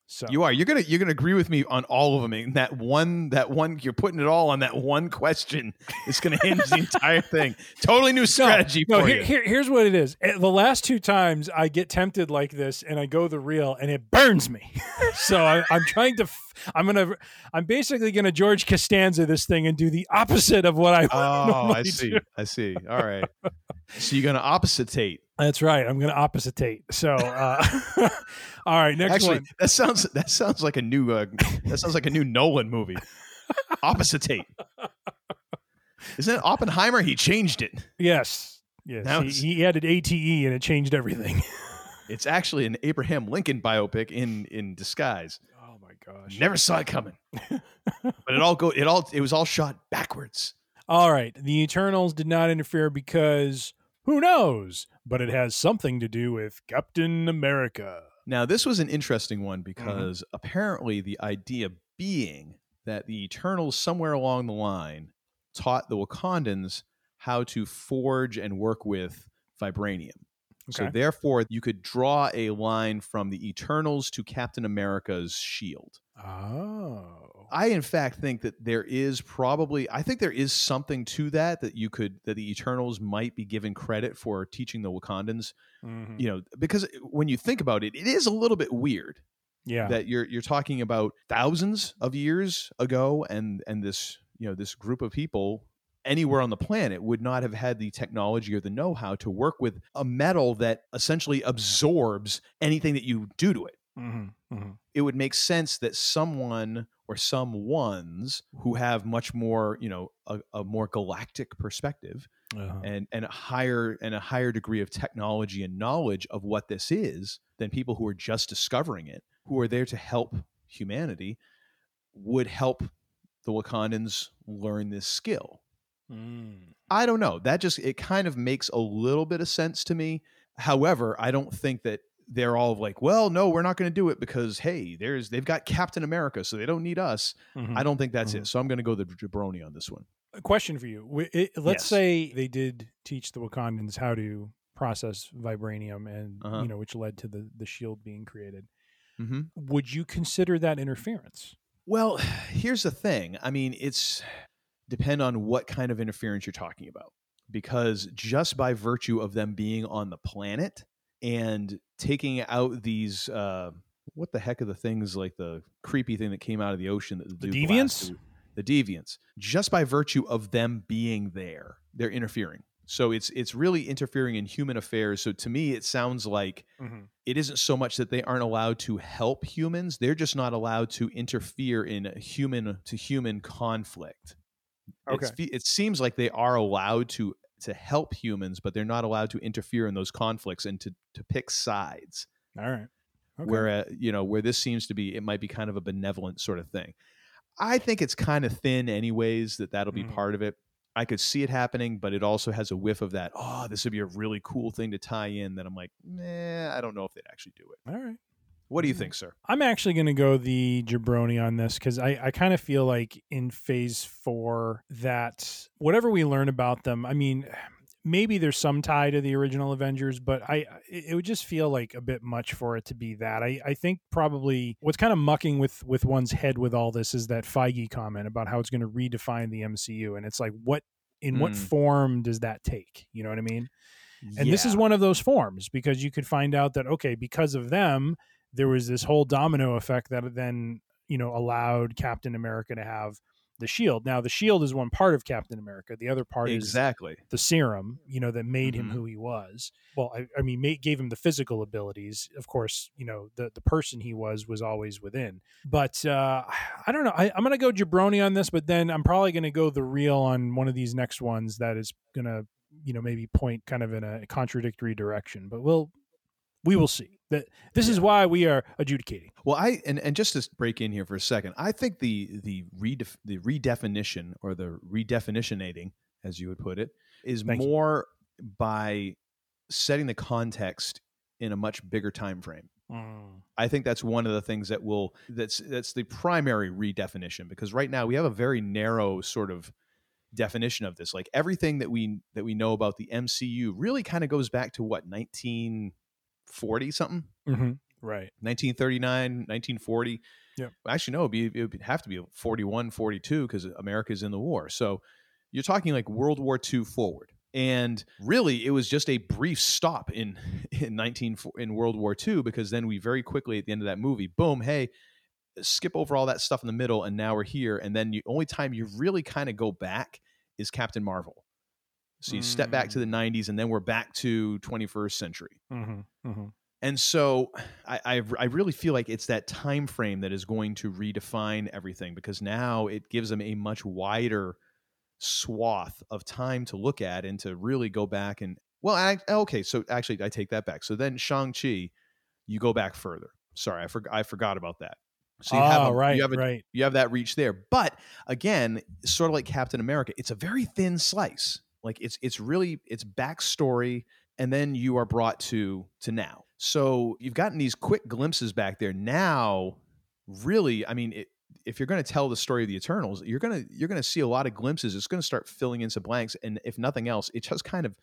So you are. You're going to you're going to agree with me on all of them. And that one that one you're putting it all on that one question. It's going to hinge the entire thing. Totally new strategy. No, no, for here, you. Here, here's what it is. The last two times I get tempted like this and I go the real and it burns me. So I, I'm trying to I'm going to I'm basically going to George Costanza this thing and do the opposite of what I oh, normally I see. Do. I see. All right. So you're going to oppositate. That's right. I'm going to oppositate. So, uh, all right. Next Actually, one. That sounds that sounds like a new uh, that sounds like a new Nolan movie. Oppositate. Isn't it Oppenheimer? He changed it. Yes. Yes. Now he, he added A T E and it changed everything. It's actually an Abraham Lincoln biopic in, in disguise. Oh my gosh! Never saw it coming. But it all go it all it was all shot backwards. All right. The Eternals did not interfere because who knows? But it has something to do with Captain America. Now, this was an interesting one because mm-hmm. apparently the idea being that the Eternals somewhere along the line taught the Wakandans how to forge and work with vibranium. Okay. So therefore, you could draw a line from the Eternals to Captain America's shield. Oh. I, in fact, think that there is probably, I think there is something to that, that you could, that the Eternals might be given credit for teaching the Wakandans, mm-hmm. you know, because when you think about it, it is a little bit weird. Yeah. That you're, you're talking about thousands of years ago and, and this, you know, this group of people anywhere on the planet would not have had the technology or the know-how to work with a metal that essentially absorbs anything that you do to it. Mm-hmm, mm-hmm. It would make sense that someone or someones who have much more, you know, a, a more galactic perspective uh-huh. and, and a higher and a higher degree of technology and knowledge of what this is than people who are just discovering it, who are there to help humanity, would help the Wakandans learn this skill. Mm. I don't know. That just, it kind of makes a little bit of sense to me. However, I don't think that they're all like, well, no, we're not going to do it because, hey, there's they've got Captain America, so they don't need us. Mm-hmm. I don't think that's mm-hmm. it. So I'm going to go the jabroni on this one. A question for you. It, let's yes. say they did teach the Wakandans how to process vibranium and, uh-huh. you know, which led to the, the shield being created. Mm-hmm. Would you consider that interference? Well, here's the thing. I mean, it's depend on what kind of interference you're talking about, because just by virtue of them being on the planet and taking out these, uh, what the heck are the things like the creepy thing that came out of the ocean? That the deviants? Blasted, the deviants. Just by virtue of them being there, they're interfering. So it's it's really interfering in human affairs. So to me, it sounds like mm-hmm. it isn't so much that they aren't allowed to help humans. They're just not allowed to interfere in human-to-human conflict. Okay. It's, it seems like they are allowed to to help humans, but they're not allowed to interfere in those conflicts and to, to pick sides. All right. Okay. Where, uh, you know, where this seems to be, it might be kind of a benevolent sort of thing. I think it's kind of thin anyways, that that'll be mm. part of it. I could see it happening, but it also has a whiff of that, oh, this would be a really cool thing to tie in, that I'm like, nah, I don't know if they'd actually do it. All right. What do you think, sir? I'm actually going to go the jabroni on this because I, I kind of feel like in phase four that whatever we learn about them, I mean, maybe there's some tie to the original Avengers, but I it would just feel like a bit much for it to be that. I, I think probably what's kind of mucking with, with one's head with all this is that Feige comment about how it's going to redefine the M C U. And it's like, what in mm. what form does that take? You know what I mean? And yeah. this is one of those forms, because you could find out that, okay, because of them, there was this whole domino effect that then, you know, allowed Captain America to have the shield. Now, the shield is one part of Captain America. The other part exactly. is the serum, you know, that made mm-hmm. him who he was. Well, I, I mean, made, gave him the physical abilities. Of course, you know, the, the person he was was always within. But uh, I don't know. I, I'm going to go jabroni on this, but then I'm probably going to go the real on one of these next ones that is going to, you know, maybe point kind of in a contradictory direction. But we'll... We will see. That this is why we are adjudicating. Well, I and, and just to break in here for a second, I think the the redef, the redefinition or the redefinitionating, as you would put it, is Thank more you. By setting the context in a much bigger time frame. Mm. I think that's one of the things that will, that's, that's the primary redefinition, because right now we have a very narrow sort of definition of this. Like everything that we, that we know about the M C U really kind of goes back to what, nineteen forty something, mm-hmm. right? nineteen thirty-nine, nineteen forty. Yeah. Actually, no, it'd be, it would have to be forty-one, forty-two because America's in the war. So you're talking like World War Two forward. And really, it was just a brief stop in in nineteen in World War Two, because then we very quickly at the end of that movie, boom, hey, skip over all that stuff in the middle, and now we're here. And then the only time you really kind of go back is Captain Marvel. So you mm. step back to the nineties, and then we're back to twenty-first century. Mm-hmm. Mm-hmm. And so I, I I really feel like it's that time frame that is going to redefine everything, because now it gives them a much wider swath of time to look at and to really go back and, well, I, okay, so actually I take that back. So then Shang-Chi, you go back further. Sorry, I forgot I forgot about that. So you oh, have a, right, you have a, right. You have that reach there. But again, sort of like Captain America, it's a very thin slice. Like it's it's really it's backstory, and then you are brought to to now. So you've gotten these quick glimpses back there. Now, really, I mean, it, if you're going to tell the story of the Eternals, you're going to you're going to see a lot of glimpses. It's going to start filling in some blanks, and if nothing else, it just kind of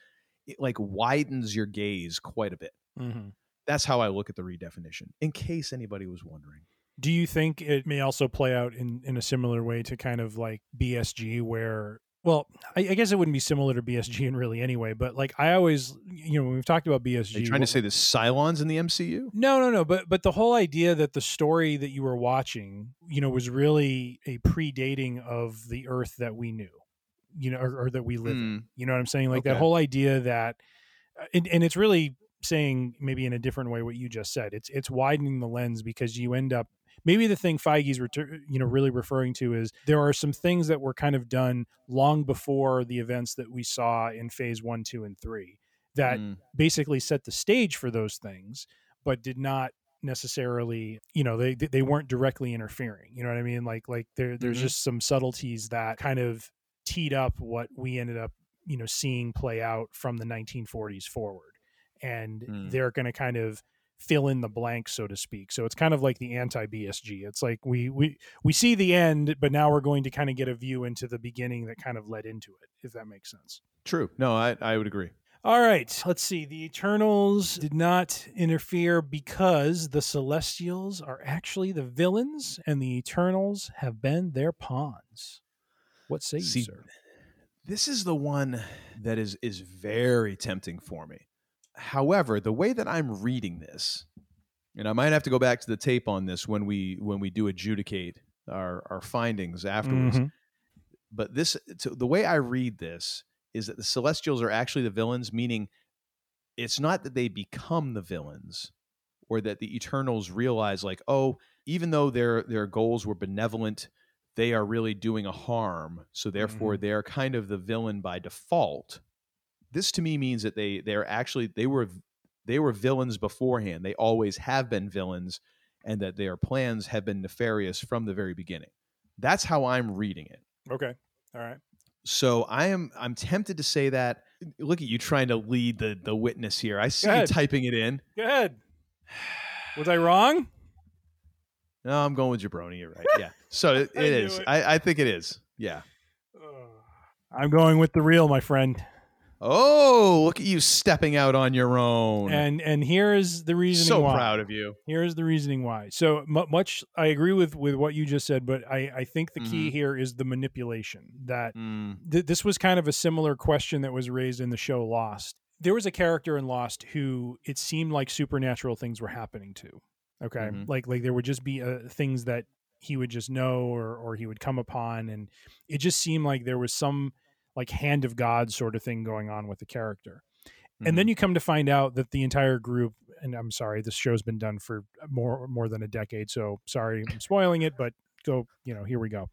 it like widens your gaze quite a bit. Mm-hmm. That's how I look at the redefinition, in case anybody was wondering. Do you think it may also play out in, in a similar way to kind of like B S G, where, well, I, I guess it wouldn't be similar to B S G in really anyway, but like I always, you know, when we've talked about B S G. Are you trying well, to say the Cylons in the M C U? No, no, no. But but the whole idea that the story that you were watching, you know, was really a predating of the Earth that we knew, you know, or, or that we live mm. in. You know what I'm saying? Like okay. that whole idea that, and, and it's really saying maybe in a different way what you just said. It's it's widening the lens, because you end up, maybe the thing Feige's, you know, really referring to is there are some things that were kind of done long before the events that we saw in phase one, two, and three that mm. basically set the stage for those things, but did not necessarily, you know, they they weren't directly interfering. You know what I mean? Like like there there's mm-hmm. just some subtleties that kind of teed up what we ended up, you know, seeing play out from the nineteen forties forward, and mm. they're going to kind of fill in the blank, so to speak. So it's kind of like the anti-B S G. It's like we we we see the end, but now we're going to kind of get a view into the beginning that kind of led into it, if that makes sense. True. No, I, I would agree. All right. Let's see. The Eternals did not interfere because the Celestials are actually the villains and the Eternals have been their pawns. What say see, you, sir? This is the one that is is very tempting for me. However, the way that I'm reading this, and I might have to go back to the tape on this when we when we do adjudicate our, our findings afterwards. Mm-hmm. But this, so the way I read this is that the Celestials are actually the villains, meaning it's not that they become the villains or that the Eternals realize like, oh, even though their their goals were benevolent, they are really doing a harm. So therefore, mm-hmm. they're kind of the villain by default. This to me means that they they're actually they were they were villains beforehand. They always have been villains, and that their plans have been nefarious from the very beginning. That's how I'm reading it. Okay. All right. So I am I'm tempted to say that. Look at you trying to lead the the witness here. I see you typing it in. Go ahead. Was I wrong? No, I'm going with Jabroni. You're right. Yeah. So it, it is. It. I, I think it is. Yeah. I'm going with the real, my friend. Oh, look at you stepping out on your own. And and here is the reasoning so why. So proud of you. Here is the reasoning why. So m- much, I agree with, with what you just said, but I, I think the mm. key here is the manipulation. That mm. th- This was kind of a similar question that was raised in the show Lost. There was a character in Lost who it seemed like supernatural things were happening to. Okay? Mm-hmm. Like like there would just be uh, things that he would just know or or he would come upon, and it just seemed like there was some like hand of God sort of thing going on with the character. Mm-hmm. And then you come to find out that the entire group, and I'm sorry, this show's been done for more more than a decade, so sorry I'm spoiling it, but go, you know, here we go.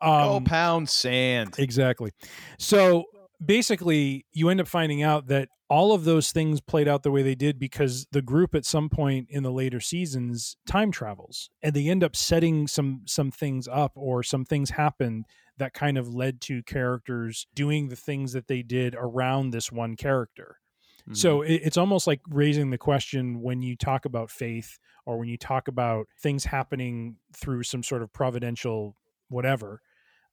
Um, go pound sand. Exactly. So basically you end up finding out that all of those things played out the way they did because the group at some point in the later seasons time travels, and they end up setting some some things up, or some things happen that kind of led to characters doing the things that they did around this one character. Mm-hmm. So it, it's almost like raising the question when you talk about faith or when you talk about things happening through some sort of providential whatever,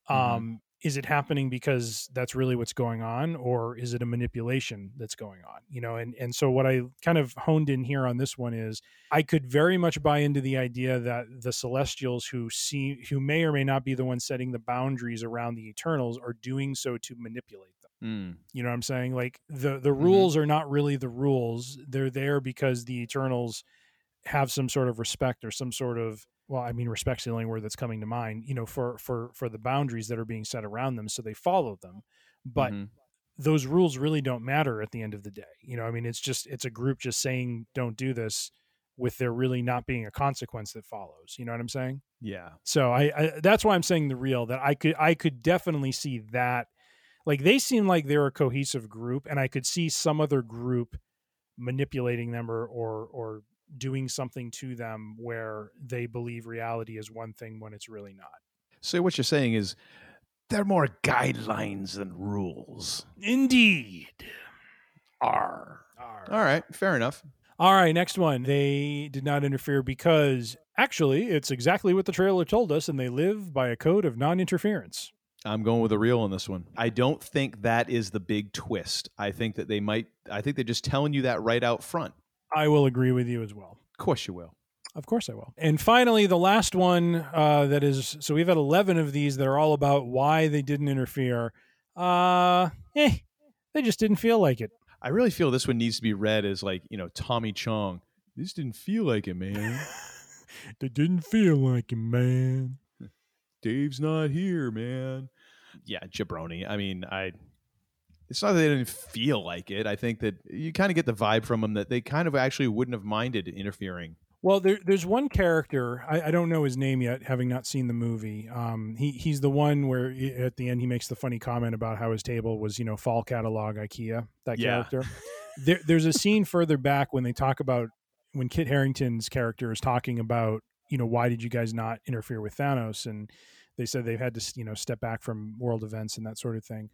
mm-hmm. um, is it happening because that's really what's going on, or is it a manipulation that's going on? You know, and, and so what I kind of honed in here on this one is I could very much buy into the idea that the Celestials who see, who may or may not be the ones setting the boundaries around the Eternals are doing so to manipulate them. Mm. You know what I'm saying? Like the, the rules mm-hmm. are not really the rules. They're there because the Eternals have some sort of respect or some sort of, well, I mean, respect's the only word that's coming to mind, you know, for, for, for the boundaries that are being set around them. So they follow them, but mm-hmm. those rules really don't matter at the end of the day. You know, I mean, it's just, it's a group just saying, don't do this with there really not being a consequence that follows. You know what I'm saying? Yeah. So I, I that's why I'm saying the real, that I could, I could definitely see that. Like they seem like they're a cohesive group, and I could see some other group manipulating them or, or, or, doing something to them where they believe reality is one thing when it's really not. So what you're saying is they're more guidelines than rules. Indeed. R. R. All right. Fair enough. All right. Next one. They did not interfere because actually it's exactly what the trailer told us, and they live by a code of non-interference. I'm going with a real on this one. I don't think that is the big twist. I think that they might, I think they're just telling you that right out front. I will agree with you as well. Of course you will. Of course I will. And finally, the last one uh, that is, so we've had eleven of these that are all about why they didn't interfere. Uh, eh, they just didn't feel like it. I really feel this one needs to be read as like, you know, Tommy Chong. This didn't feel like it, man. They didn't feel like it, man. Dave's not here, man. Yeah, jabroni. I mean, I... It's not that they didn't feel like it. I think that you kind of get the vibe from them that they kind of actually wouldn't have minded interfering. Well, there, there's one character. I, I don't know his name yet, having not seen the movie. Um, he He's the one where at the end he makes the funny comment about how his table was, you know, fall catalog IKEA, that yeah. character. there, there's a scene further back when they talk about, when Kit Harington's character is talking about, you know, why did you guys not interfere with Thanos? And they said they've had to, you know, step back from world events and that sort of thing.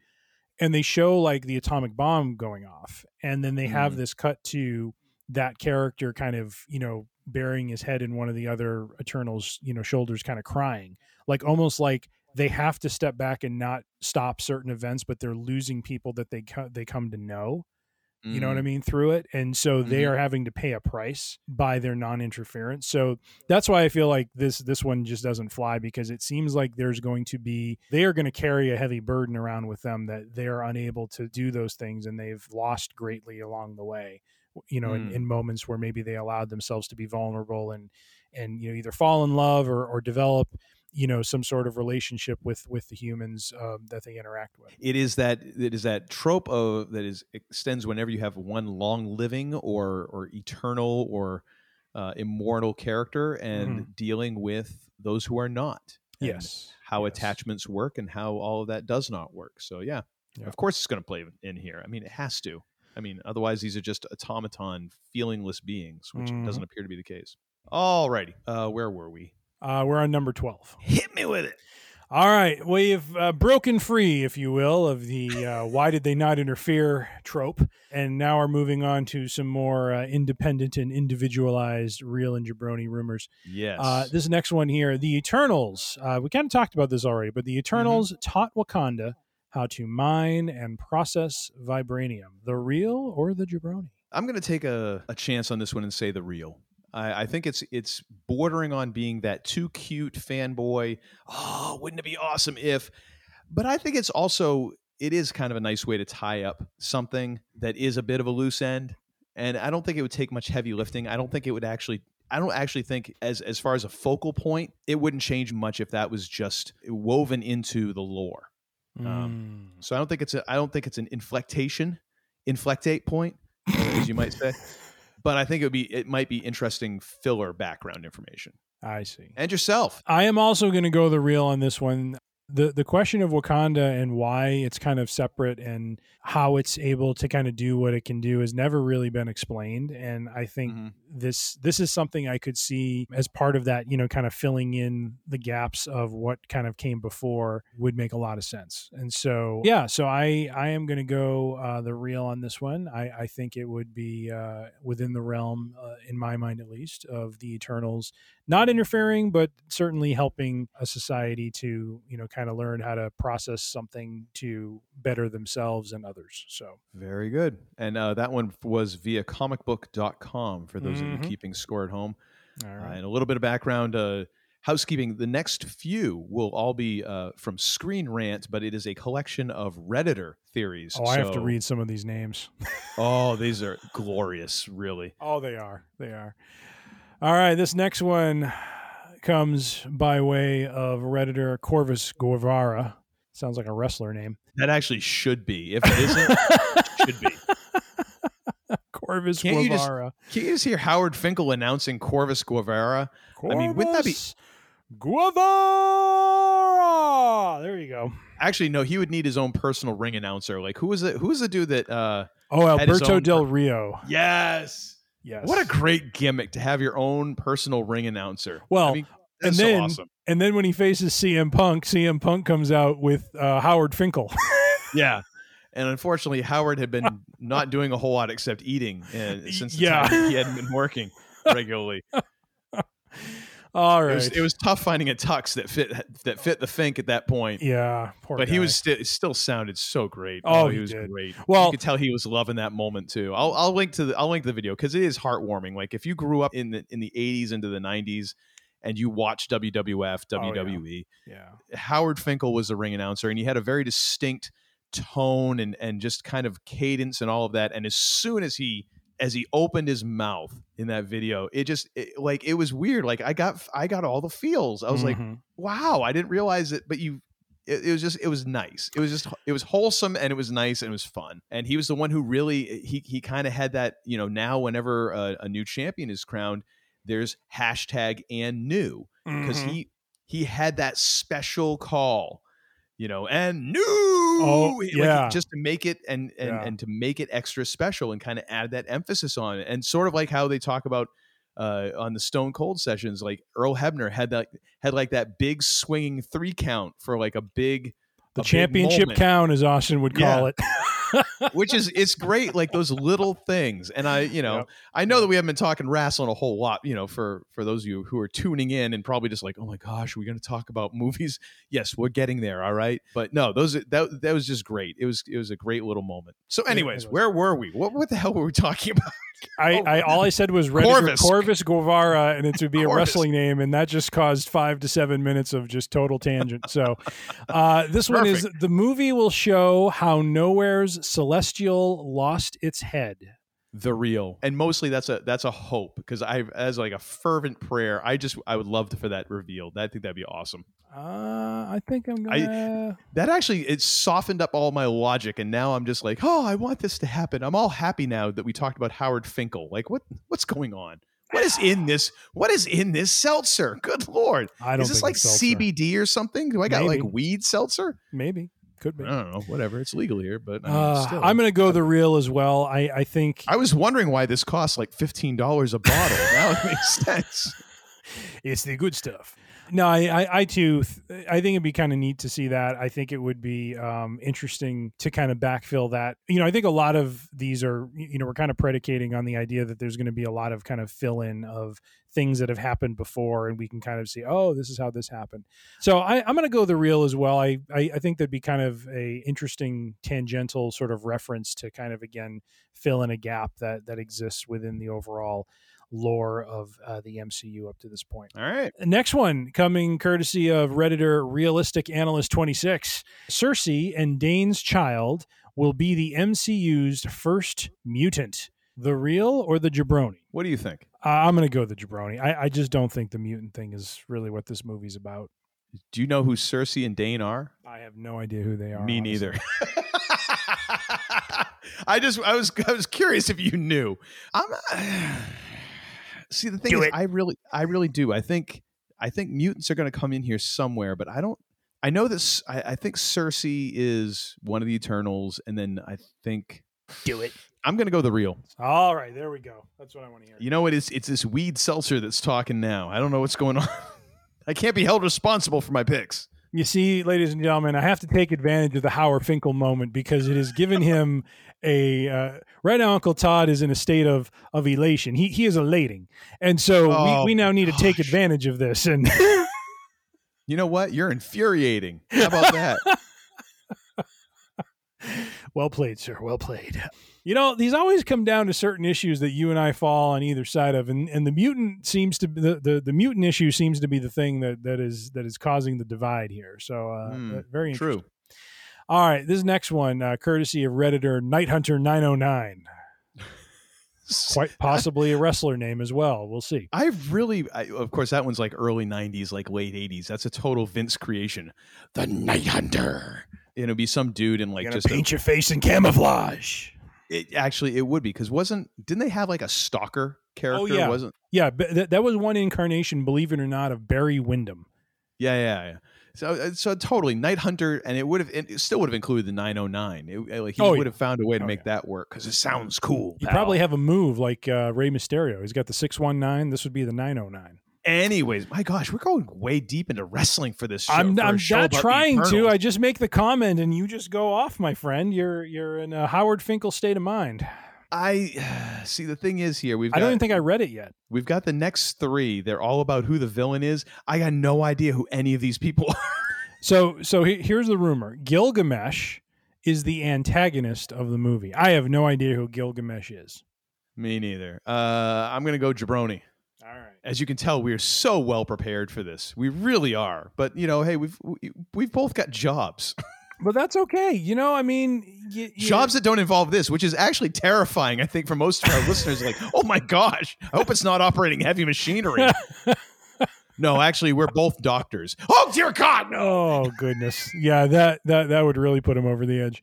And they show like the atomic bomb going off, and then they have mm. this cut to that character kind of, you know, burying his head in one of the other Eternals, you know, shoulders, kind of crying, like almost like they have to step back and not stop certain events, but they're losing people that they, co- they come to know, mm. you know what I mean, through it. And so mm-hmm. they are having to pay a price by their non-interference. So that's why I feel like this, this one just doesn't fly, because it seems like there's going to be, they are going to carry a heavy burden around with them that they are unable to do those things. And they've lost greatly along the way, you know, mm. in, in moments where maybe they allowed themselves to be vulnerable and, and, you know, either fall in love or, or develop, you know, some sort of relationship with, with the humans um, that they interact with. It is that, it is that trope of that is extends whenever you have one long living or, or eternal or uh, immortal character and mm. dealing with those who are not. Yes. How yes. attachments work and how all of that does not work. So yeah, yeah. of course it's going to play in here. I mean, it has to, I mean, otherwise these are just automaton feelingless beings, which mm. doesn't appear to be the case. All righty. Uh, where were we? Uh, we're on number twelve. Hit me with it. All right. We've uh, broken free, if you will, of the uh, why did they not interfere trope. And now we're moving on to some more uh, independent and individualized real and jabroni rumors. Yes. Uh, this next one here, the Eternals. Uh, we kind of talked about this already, but the Eternals mm-hmm. taught Wakanda how to mine and process vibranium. The real or the jabroni? I'm going to take a, a chance on this one and say the real. I think it's it's bordering on being that too cute fanboy. Oh, wouldn't it be awesome if? But I think it's also, it is kind of a nice way to tie up something that is a bit of a loose end. And I don't think it would take much heavy lifting. I don't think it would actually, I don't actually think as, as far as a focal point, it wouldn't change much if that was just woven into the lore. Mm. Um, so I don't think it's a, I don't think it's an inflectation, inflectate point, as you might say. But I think it would be, it might be interesting filler background information. I see. And yourself. I am also going to go the real on this one. The the question of Wakanda and why it's kind of separate and how it's able to kind of do what it can do has never really been explained. And I think mm-hmm. this this is something I could see as part of that, you know, kind of filling in the gaps of what kind of came before would make a lot of sense. And so, yeah, so I, I am going to go uh, the real on this one. I, I think it would be uh, within the realm, uh, in my mind at least, of the Eternals not interfering, but certainly helping a society to, you know, kind of learn how to process something to better themselves and others. So very good. And uh, that one was via comic book dot com for those mm-hmm. of you keeping score at home. All right. Uh, and a little bit of background uh, housekeeping. The next few will all be uh, from Screen Rant, but it is a collection of Redditor theories. Oh, so, I have to read some of these names. Oh, these are glorious, really. Oh, they are. They are. All right, this next one comes by way of Redditor Corvus Guevara. Sounds like a wrestler name. That actually should be. If it isn't, it should be. Corvus can't Guevara. You just, can't you just hear Howard Finkel announcing Corvus Guevara? Corvus I mean, wouldn't that be... Guevara! There you go. Actually, no, he would need his own personal ring announcer. Like, who was the, who was the dude that... Uh, oh, Alberto own... Del Rio. Yes! Yes. What a great gimmick to have your own personal ring announcer. Well, I mean, that's and then so awesome. And then when he faces C M Punk, C M Punk comes out with uh, Howard Finkel. Yeah. And unfortunately, Howard had been not doing a whole lot except eating and since the yeah. time he hadn't been working regularly. All right. It was, it was tough finding a tux that fit that fit the Fink at that point. Yeah, poor but guy. He was st- it still sounded so great. Oh, oh he, he was did. Great. Well, you could tell he was loving that moment too. I'll I'll link to the I'll link the video because it is heartwarming. Like if you grew up in the in the eighties into the nineties and you watched W W F, W W E, oh, yeah. yeah, Howard Finkel was the ring announcer and he had a very distinct tone and and just kind of cadence and all of that. And as soon as he As he opened his mouth in that video, it just it, like it was weird. Like I got, I got all the feels. I was mm-hmm. like, "Wow, I didn't realize it." But you, it, it was just, it was nice. It was just, it was wholesome and it was nice and it was fun. And he was the one who really, he he kind of had that. You know, now whenever a, a new champion is crowned, there's hashtag and new because mm-hmm. he he had that special call. You know, and new, oh, yeah. like, just to make it and and, yeah. and to make it extra special and kind of add that emphasis on it. And sort of like how they talk about uh, on the Stone Cold sessions, like Earl Hebner had that had like that big swinging three count for like a big the a championship big count, as Austin would call yeah. it, which is it's great. Like those little things. And I, you know, yep. I know that we haven't been talking wrestling a whole lot, you know, for for those of you who are tuning in and probably just like, oh my gosh, we're going to talk about movies. Yes, we're getting there. All right. But no, those that that was just great. It was it was a great little moment. So anyways, yeah, where were we? What what the hell were we talking about? I, oh, I all I said was Corvus. Corvus Guevara, and it would be Corvus. A wrestling name, and that just caused five to seven minutes of just total tangent. So uh, this Perfect. One is the movie will show how nowhere's Celestial lost its head. The real, and mostly that's a that's a hope because I as like a fervent prayer. I just I would love to, for that revealed. I think that'd be awesome. Uh, I think I'm gonna. I, that actually it softened up all my logic, and now I'm just like, oh, I want this to happen. I'm all happy now that we talked about Howard Finkel. Like, what what's going on? What is in this? What is in this seltzer? Good Lord! I don't. Is this like C B D or something? Do I got Maybe. Like weed seltzer? Maybe. Could be. I don't know. Whatever. It's legal here, but I mean, uh, still. I'm going to go the real as well. I, I think I was wondering why this costs like fifteen dollars a bottle. Now it makes sense. It's the good stuff. No, I, I, I too, I think it'd be kind of neat to see that. I think it would be um, interesting to kind of backfill that. You know, I think a lot of these are, you know, we're kind of predicating on the idea that there's going to be a lot of kind of fill-in of things that have happened before, and we can kind of see, oh, this is how this happened. So I, I'm going to go the real as well. I, I, I think that'd be kind of a interesting tangential sort of reference to kind of, again, fill in a gap that that exists within the overall lore of uh, the M C U up to this point. All right. Next one coming courtesy of Redditor Realistic Analyst twenty-six. Cersei and Dane's child will be the M C U's first mutant. The real or the jabroni? What do you think? Uh, I'm going to go the jabroni. I, I just don't think the mutant thing is really what this movie's about. Do you know who Cersei and Dane are? I have no idea who they are. Me honestly. Neither. I just I was I was curious if you knew. I'm uh... See, the thing do is, it. I really, I really do. I think, I think mutants are going to come in here somewhere, but I don't I know this. I, I think Cersei is one of the Eternals, and then I think do it. I'm gonna go the real. All right, there we go. That's what I want to hear. You know, it is. It's this weed seltzer that's talking now. I don't know what's going on. I can't be held responsible for my picks. You see, ladies and gentlemen, I have to take advantage of the Howard Finkel moment because it has given him a uh, right now. Uncle Todd is in a state of of elation. He he is elating, and so oh, we, we now need gosh. to take advantage of this. And you know what? You're infuriating. How about that? Well played, sir. Well played. You know, these always come down to certain issues that you and I fall on either side of, and, and the mutant seems to be, the, the the mutant issue seems to be the thing that that is that is causing the divide here. So uh, mm, very interesting. True. All right, this next one, uh, courtesy of Redditor Night Hunter nine oh nine. Quite possibly a wrestler name as well. We'll see. I really, I, of course, that one's like early nineties, like late eighties. That's a total Vince creation. The Night Hunter. It'll be some dude in like You're just paint a, your face in camouflage. It actually, it would be because wasn't didn't they have like a stalker character? Oh, yeah. Wasn't yeah, but th- that was one incarnation, believe it or not, of Barry Windham. Yeah, yeah, yeah. So, so totally Night Hunter, and it would have, it still would have included the nine oh nine. It, like he oh, would have yeah. found a way to oh, make yeah. that work because it sounds cool. You pal. probably have a move like uh, Rey Mysterio. He's got the six one nine. This would be the nine oh nine. Anyways, my gosh, we're going way deep into wrestling for this show. I'm, I'm show not trying to. I just make the comment, and you just go off, my friend. You're you're in a Howard Finkel state of mind. I see. The thing is, here we've. Got, I don't even think I read it yet. We've got the next three. They're all about who the villain is. I got no idea who any of these people are. So, so he, here's the rumor: Gilgamesh is the antagonist of the movie. I have no idea who Gilgamesh is. Me neither. Uh, I'm gonna go Jabroni. All right. As you can tell, we are so well prepared for this. We really are. But you know, hey, we've we've both got jobs. But that's okay. You know, I mean... You, you Jobs know. that don't involve this, which is actually terrifying, I think, for most of our listeners. Like, oh my gosh, I hope it's not operating heavy machinery. No, actually, we're both doctors. Oh, dear God, no! Oh, goodness. Yeah, that, that, that would really put him over the edge.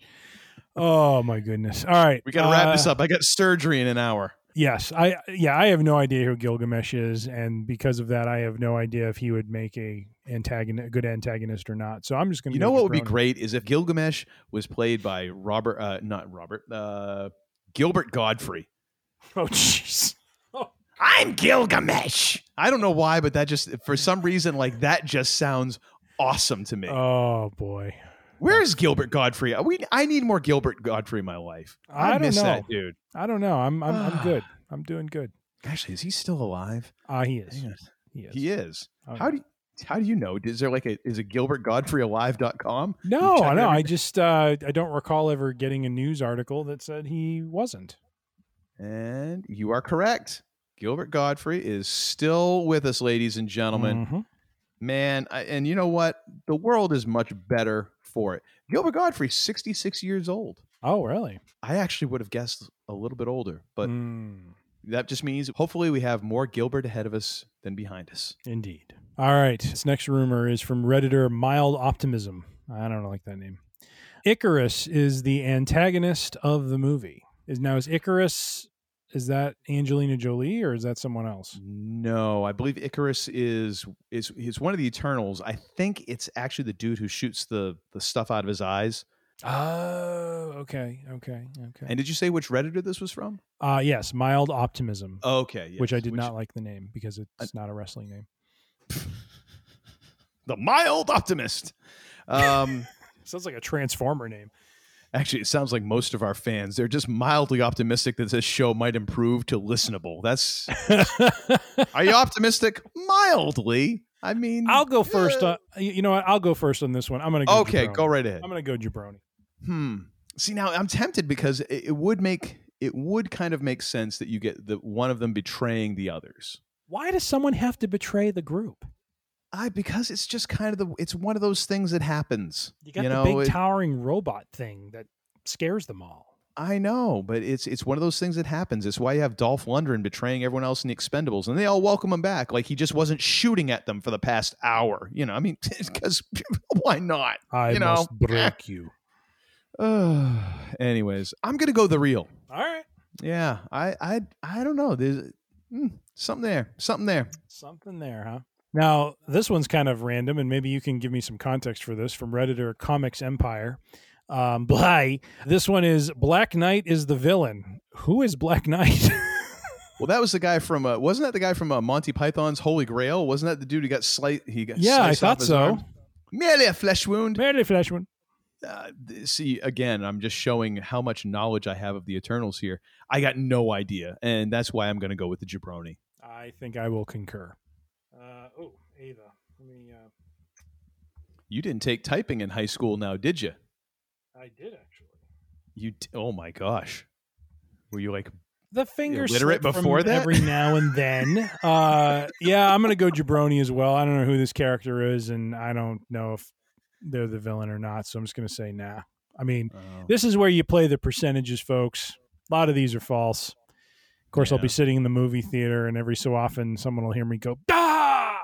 Oh, my goodness. All right. We got to wrap uh, this up. I got surgery in an hour. Yes. I Yeah, I have no idea who Gilgamesh is, and because of that, I have no idea if he would make a... antagonist, good antagonist or not. So I'm just gonna. You know what would be great is if Gilgamesh was played by Robert, uh, not Robert, uh, Gilbert Godfrey. Oh jeez, oh. I'm Gilgamesh. I don't know why, but that just for some reason like that just sounds awesome to me. Oh boy, where is Gilbert Godfrey? We I need more Gilbert Godfrey in my life. I, I don't miss know. that dude. I don't know. I'm I'm, I'm good. I'm doing good. Actually, is he still alive? Ah, uh, he is. He is. He is. Okay. How do you? How do you know? Is there like a is it Gilbert Godfrey alive dot com? No, I know. I just uh, I don't recall ever getting a news article that said he wasn't. And you are correct. Gilbert Godfrey is still with us, ladies and gentlemen. Mm-hmm. Man, I, and you know what? The world is much better for it. Gilbert Godfrey, sixty-six years old. Oh, really? I actually would have guessed a little bit older, but mm. that just means hopefully we have more Gilbert ahead of us than behind us. Indeed. All right. This next rumor is from Redditor Mild Optimism. I don't like that name. Icarus is the antagonist of the movie. Is now is Icarus, is that Angelina Jolie or is that someone else? No, I believe Icarus is is he's one of the Eternals. I think it's actually the dude who shoots the the stuff out of his eyes. Oh, okay, okay, okay. And did you say which Redditor this was from? Uh yes, Mild Optimism. Okay, yes. Which I did which, not like the name because it's I, not a wrestling name. The Mild Optimist. Um, sounds like a Transformer name. Actually, it sounds like most of our fans. They're just mildly optimistic that this show might improve to listenable. That's. Are you optimistic? Mildly. I mean, I'll go first. Uh, on, you know what? I'll go first on this one. I'm going to go. Okay, Jabroni. Go right ahead. I'm going to go Jabroni. Hmm. See, now I'm tempted because it, it would make it would kind of make sense that you get the one of them betraying the others. Why does someone have to betray the group? I because it's just kind of the it's one of those things that happens. You got you know, the big it, towering robot thing that scares them all. I know, but it's it's one of those things that happens. It's why you have Dolph Lundgren betraying everyone else in the Expendables, and they all welcome him back like he just wasn't shooting at them for the past hour. You know, I mean, because why not? I you must know? break you. Uh, anyways, I'm gonna go the real. All right. Yeah, I I I don't know. There's. Mm, something there. Something there. Something there, huh? Now, this one's kind of random, and maybe you can give me some context for this, from Redditor Comics Empire. Um, blah. This one is Black Knight is the villain. Who is Black Knight? Well, that was the guy from, uh, wasn't that the guy from uh, Monty Python's Holy Grail? Wasn't that the dude who got slight? He got yeah, I thought so. Arm? Merely a flesh wound. Merely a flesh wound. Uh, see, again, I'm just showing how much knowledge I have of the Eternals here. I got no idea, and that's why I'm going to go with the jabroni. I think I will concur. Uh, oh, Ava. Let me, uh... You didn't take typing in high school now, did you? I did, actually. You? T- oh, my gosh. Were you like... The fingers illiterate before that? Every now and then. uh, yeah, I'm going to go jabroni as well. I don't know who this character is, and I don't know if they're the villain or not, so I'm just going to say nah. I mean, oh. This is where you play the percentages, folks. A lot of these are false. Of course, yeah. I'll be sitting in the movie theater, and every so often someone will hear me go, ah!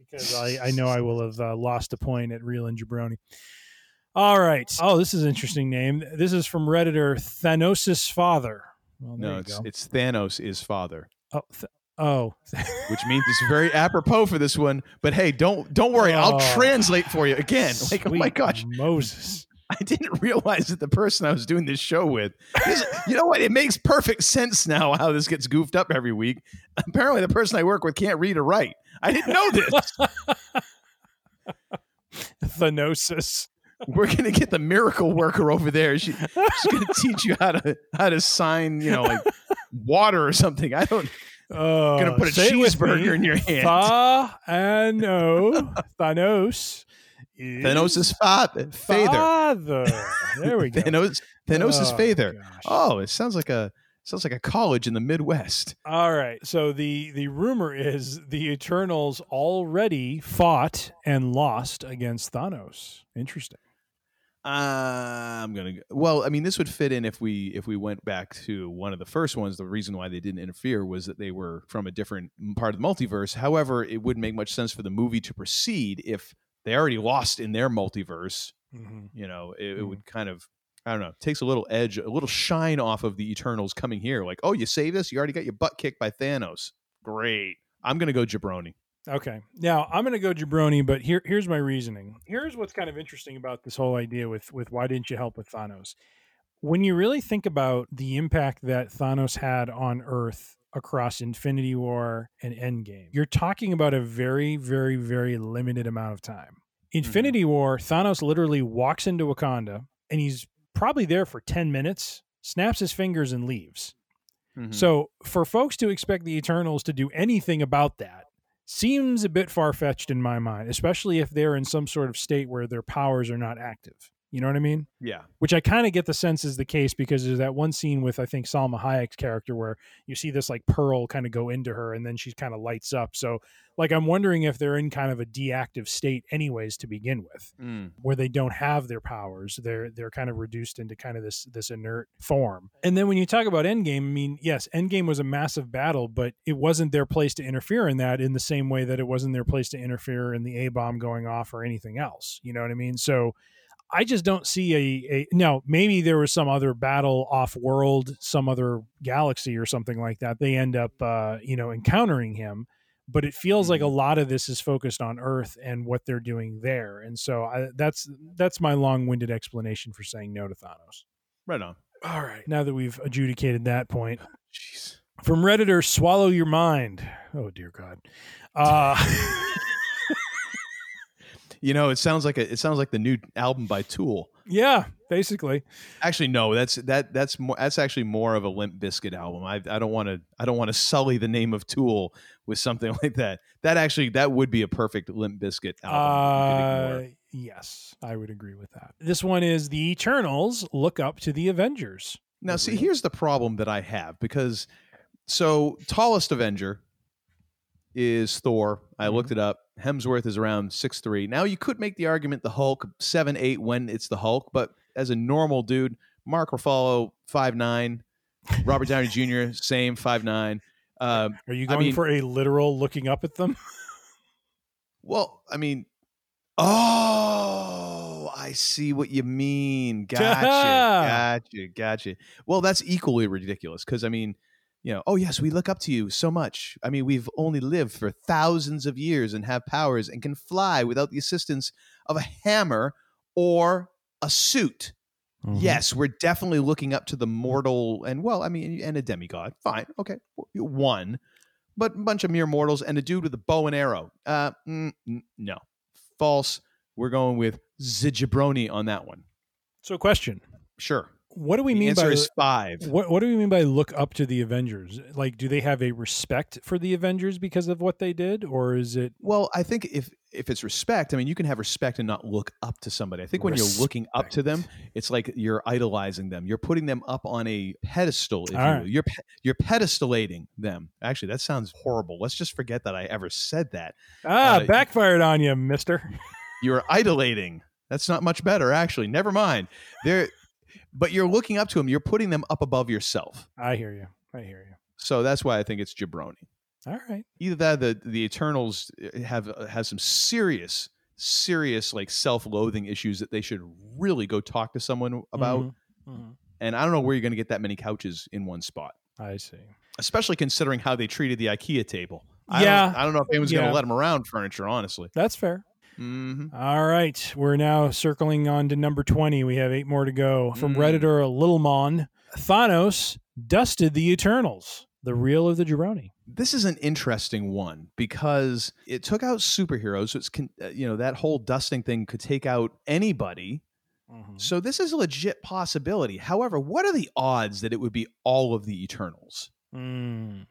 Because I, I know I will have uh, lost a point at Real and Jabroni. All right. Oh, this is an interesting name. This is from Redditor Thanos' father. Well, no, it's, it's Thanos is father. Oh, th- oh, which means it's very apropos for this one. But hey, don't don't worry, oh, I'll translate for you again. Like, oh my gosh, Moses! I didn't realize that the person I was doing this show with. Is, you know what? It makes perfect sense now how this gets goofed up every week. Apparently, the person I work with can't read or write. I didn't know this. Thanosis. We're gonna get the miracle worker over there. She, she's gonna teach you how to how to sign, you know, like water or something. I don't. Uh, gonna put a cheeseburger in your hand. Thanos, Thanos, is Thanos is father. Father. There we go. Thanos, Thanos is father. Oh, it sounds like a sounds like a college in the Midwest. All right. So the the rumor is the Eternals already fought and lost against Thanos. Interesting. Uh, I'm gonna go. Well, I mean, this would fit in if we if we went back to one of the first ones. The reason why they didn't interfere was that they were from a different part of the multiverse. However, it wouldn't make much sense for the movie to proceed if they already lost in their multiverse. Mm-hmm. You know, it, mm-hmm. it would kind of, I don't know, takes a little edge, a little shine off of the Eternals coming here. Like, oh, you saved us? You already got your butt kicked by Thanos. Great. I'm gonna go jabroni. Okay. Now, I'm going to go jabroni, but here, here's my reasoning. Here's what's kind of interesting about this whole idea with, with why didn't you help with Thanos? When you really think about the impact that Thanos had on Earth across Infinity War and Endgame, you're talking about a very, very, very limited amount of time. Infinity mm-hmm. War, Thanos literally walks into Wakanda, and he's probably there for ten minutes, snaps his fingers, and leaves. Mm-hmm. So for folks to expect the Eternals to do anything about that, seems a bit far-fetched in my mind, especially if they're in some sort of state where their powers are not active. You know what I mean? Yeah. Which I kind of get the sense is the case because there's that one scene with, I think, Salma Hayek's character where you see this like pearl kind of go into her and then she kind of lights up. So like, I'm wondering if they're in kind of a deactive state anyways to begin with, mm. where they don't have their powers. They're they're kind of reduced into kind of this this inert form. And then when you talk about Endgame, I mean, yes, Endgame was a massive battle, but it wasn't their place to interfere in that in the same way that it wasn't their place to interfere in the A-bomb going off or anything else. You know what I mean? So I just don't see a, a now, maybe there was some other battle off world, some other galaxy or something like that. They end up, uh, you know, encountering him, but it feels like a lot of this is focused on Earth and what they're doing there. And so I, that's, that's my long winded explanation for saying no to Thanos. Right on. All right. Now that we've adjudicated that point, jeez. From Redditor Swallow Your Mind. Oh dear God. Uh, You know, it sounds like a, it sounds like the new album by Tool. Yeah, basically. Actually, no, that's that that's more that's actually more of a Limp Bizkit album. I I don't want to I don't want to sully the name of Tool with something like that. That actually that would be a perfect Limp Bizkit album. Uh, yes, I would agree with that. This one is the Eternals look up to the Avengers. Now, see, here's the problem that I have because so tallest Avenger is Thor. I mm-hmm. looked it up. Hemsworth is around six three. Now, you could make the argument the Hulk, seven eight when it's the Hulk, but as a normal dude, Mark Ruffalo, five nine. Robert Downey Junior, same, five nine. Um, Are you going I mean, for a literal looking up at them? Well, I mean, oh, I see what you mean. Gotcha, gotcha, gotcha. Well, that's equally ridiculous because, I mean, you know, oh yes, we look up to you so much. I mean, we've only lived for thousands of years and have powers and can fly without the assistance of a hammer or a suit. Mm-hmm. Yes, we're definitely looking up to the mortal and, well, I mean, and a demigod. Fine. Okay. One, but a bunch of mere mortals and a dude with a bow and arrow. Uh, mm, no. False. We're going with Zijabroni on that one. So question. Sure. What do we the mean by is five? What, what do we mean by look up to the Avengers? Like, do they have a respect for the Avengers because of what they did, or is it? Well, I think if if it's respect, I mean, you can have respect and not look up to somebody. I think when respect. You're looking up to them, it's like you're idolizing them. You're putting them up on a pedestal. If you right. will. You're you're pedestalating them. Actually, that sounds horrible. Let's just forget that I ever said that. Ah, uh, backfired on you, mister. You're idolating. That's not much better, actually. Never mind. They're. But you're looking up to them. You're putting them up above yourself. I hear you. I hear you. So that's why I think it's jabroni. All right. Either that, or the the Eternals have has some serious, serious like self-loathing issues that they should really go talk to someone about. Mm-hmm. Mm-hmm. And I don't know where you're going to get that many couches in one spot. I see. Especially considering how they treated the IKEA table. I yeah. Don't, I don't know if anyone's yeah. going to let them around furniture. Honestly, that's fair. Mm-hmm. All right. We're now circling on to number twenty. We have eight more to go. From mm-hmm. Redditor Little Mon, Thanos dusted the Eternals, the reel of the Jabroni. This is an interesting one because it took out superheroes. So it's con- you know, that whole dusting thing could take out anybody. Mm-hmm. So this is a legit possibility. However, what are the odds that it would be all of the Eternals? Mm.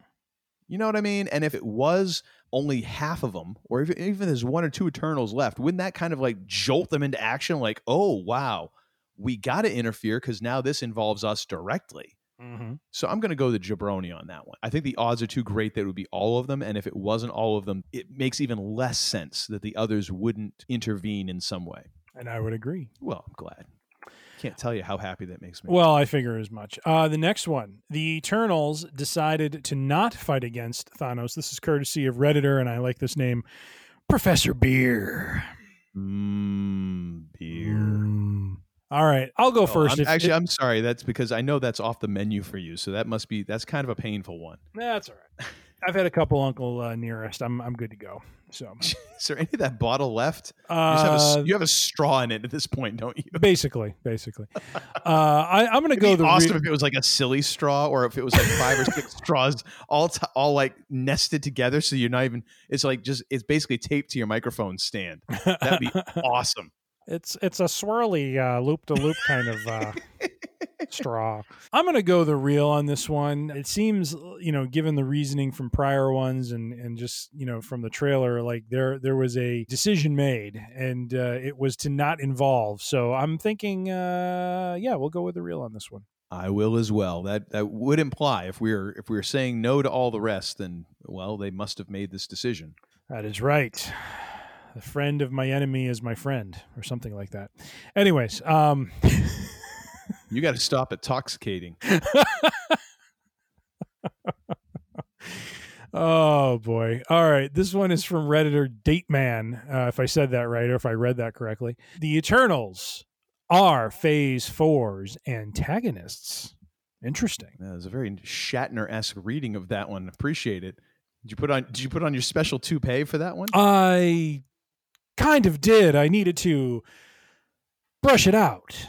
You know what I mean? And if it was only half of them, or if, even there's one or two Eternals left, wouldn't that kind of like jolt them into action? Like, oh, wow, we got to interfere because now this involves us directly. Mm-hmm. So I'm going to go the jabroni on that one. I think the odds are too great that it would be all of them. And if it wasn't all of them, it makes even less sense that the others wouldn't intervene in some way. And I would agree. Well, I'm glad. Can't tell you how happy that makes me. Well, I figure as much. Uh, the next one, the Eternals decided to not fight against Thanos. This is courtesy of Redditor, and I like this name, Professor Beer. Mmm, beer. Mm. All right, I'll go oh, first. I'm, actually, it, I'm sorry. That's because I know that's off the menu for you, so that must be that's kind of a painful one. That's all right. I've had a couple Uncle uh, Nearest. I'm I'm good to go. So, is there any of that bottle left? Uh, you, just have a, you have a straw in it at this point, don't you? Basically, basically. Uh, I, I'm going to go. It'd be awesome re- if it was like a silly straw, or if it was like five or six straws all t- all like nested together, so you're not even. It's like just it's basically taped to your microphone stand. That'd be awesome. It's it's a swirly uh, loop-de-loop kind of uh, straw. I'm going to go the reel on this one. It seems, you know, given the reasoning from prior ones and, and just, you know, from the trailer, like there there was a decision made and uh, it was to not involve. So I'm thinking, uh, yeah, we'll go with the reel on this one. I will as well. That that would imply if we're if we're saying no to all the rest, then, well, they must have made this decision. That is right. The friend of my enemy is my friend, or something like that. Anyways, um, you got to stop intoxicating. Oh boy! All right, this one is from Redditor Dateman. Uh, if I said that right, or if I read that correctly, the Eternals are Phase Four's antagonists. Interesting. That was a very Shatner-esque reading of that one. Appreciate it. Did you put on? Did you put on your special toupee for that one? I. Kind of did. I needed to brush it out.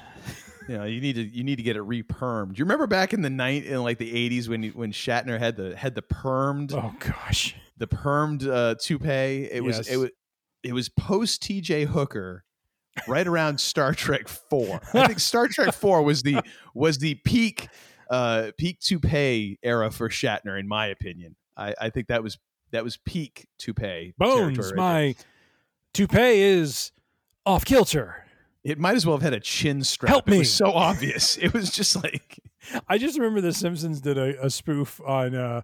Yeah, you need to you need to get it re-permed. You remember back in the night in like the eighties when when Shatner had the had the permed oh gosh the permed uh, toupee. It yes. was it was it was post T J Hooker, right around Star Trek Four. I think Star Trek Four was the was the peak uh, peak toupee era for Shatner, in my opinion. I, I think that was that was peak toupee. Bones, territory. my. Toupee is off kilter. It might as well have had a chin strap. Help me. It was so obvious. It was just like. I just remember The Simpsons did a, a spoof on, uh,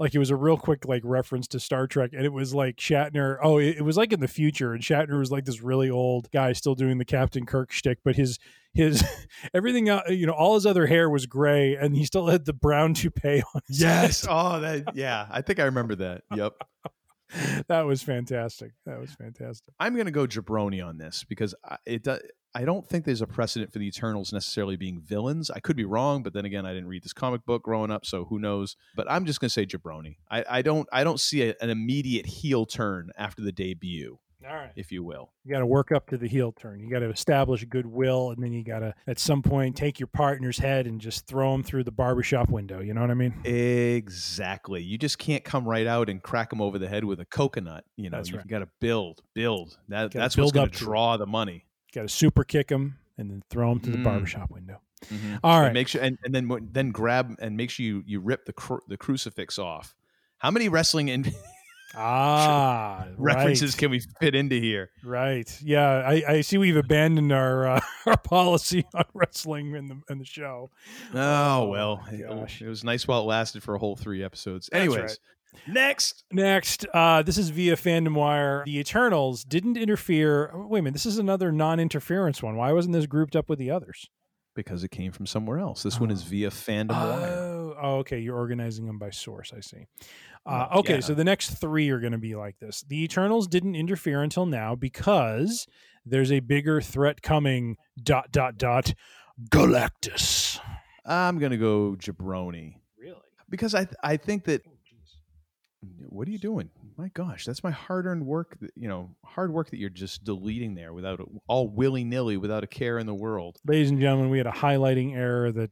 like, it was a real quick, like, reference to Star Trek. And it was like Shatner. Oh, it, it was like in the future. And Shatner was like this really old guy still doing the Captain Kirk shtick. But his, his, everything, uh, you know, all his other hair was gray. And he still had the brown toupee on his Yes. head. Oh, that, yeah. I think I remember that. Yep. That was fantastic. That was fantastic. I'm going to go jabroni on this because it does, I don't think there's a precedent for the Eternals necessarily being villains. I could be wrong, but then again, I didn't read this comic book growing up, so who knows? But I'm just going to say jabroni. I, I don't I don't see a, an immediate heel turn after the debut. All right. If you will. You got to work up to the heel turn. You got to establish goodwill, and then you got to, at some point, take your partner's head and just throw them through the barbershop window. You know what I mean? Exactly. You just can't come right out and crack them over the head with a coconut. You know, that's right. You got to build, build. That, that's build what's going to draw the money. Got to super kick them and then throw them to the mm. barbershop window. Mm-hmm. All right. And make sure, and, and then then grab and make sure you, you rip the cru- the crucifix off. How many wrestling in- ah references right. can we fit into here? Right. Yeah. I, I see we've abandoned our uh, our policy on wrestling in the in the show. Oh, oh well, gosh. It, it was nice while it lasted for a whole three episodes. Anyways. That's right. Next, next. Uh, this is via Fandom Wire. The Eternals didn't interfere. Oh, wait a minute. This is another non-interference one. Why wasn't this grouped up with the others? Because it came from somewhere else. This oh. one is via Fandom oh. Wire. Oh, okay. You're organizing them by source. I see. Uh, okay, yeah. So the next three are going to be like this. The Eternals didn't interfere until now because there's a bigger threat coming. Dot dot dot. Galactus. I'm going to go jabroni. Really? Because I th- I think that. What are you doing? My gosh, that's my hard-earned work, that, you know, hard work that you're just deleting there without a, all willy-nilly, without a care in the world. Ladies and gentlemen, we had a highlighting error that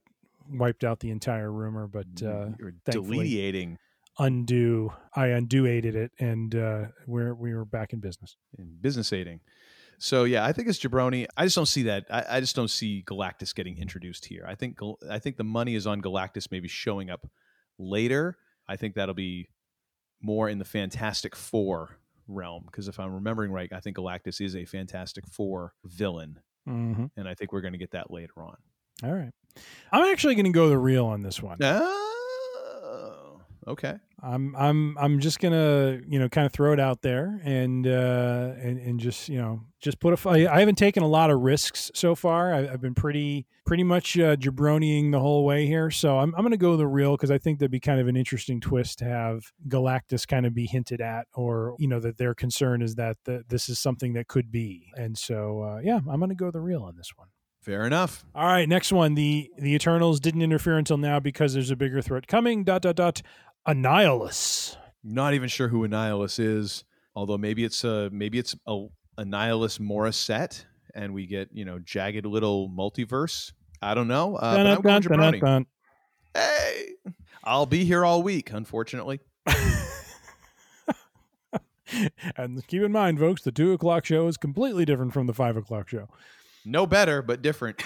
wiped out the entire rumor, but uh, you're deleting. Undo. I undo aided it, and uh, we're we were back in business. In business aiding. So yeah, I think it's jabroni. I just don't see that. I, I just don't see Galactus getting introduced here. I think I think the money is on Galactus maybe showing up later. I think that'll be more in the Fantastic Four realm, because if I'm remembering right, I think Galactus is a Fantastic Four villain, mm-hmm. and I think we're going to get that later on. All right. I'm actually going to go the real on this one. Oh, okay. I'm I'm I'm just going to, you know, kind of throw it out there and uh, and and just, you know, just put a I haven't taken a lot of risks so far. I, I've been pretty pretty much uh, jabroniing the whole way here. So I'm I'm going to go the real because I think that'd be kind of an interesting twist to have Galactus kind of be hinted at, or, you know, that their concern is that the, this is something that could be. And so, uh, yeah, I'm going to go the real on this one. Fair enough. All right. Next one. The the Eternals didn't interfere until now because there's a bigger threat coming. Dot, dot, dot. Annihilus. Not even sure who Annihilus is, although maybe it's a maybe it's a Annihilus Morissette, and we get, you know, Jagged Little Multiverse. I don't know. Uh, dun, but dun, I'm dun, dun. Hey, I'll be here all week, unfortunately. And keep in mind, folks, the two o'clock show is completely different from the five o'clock show. No better, but different.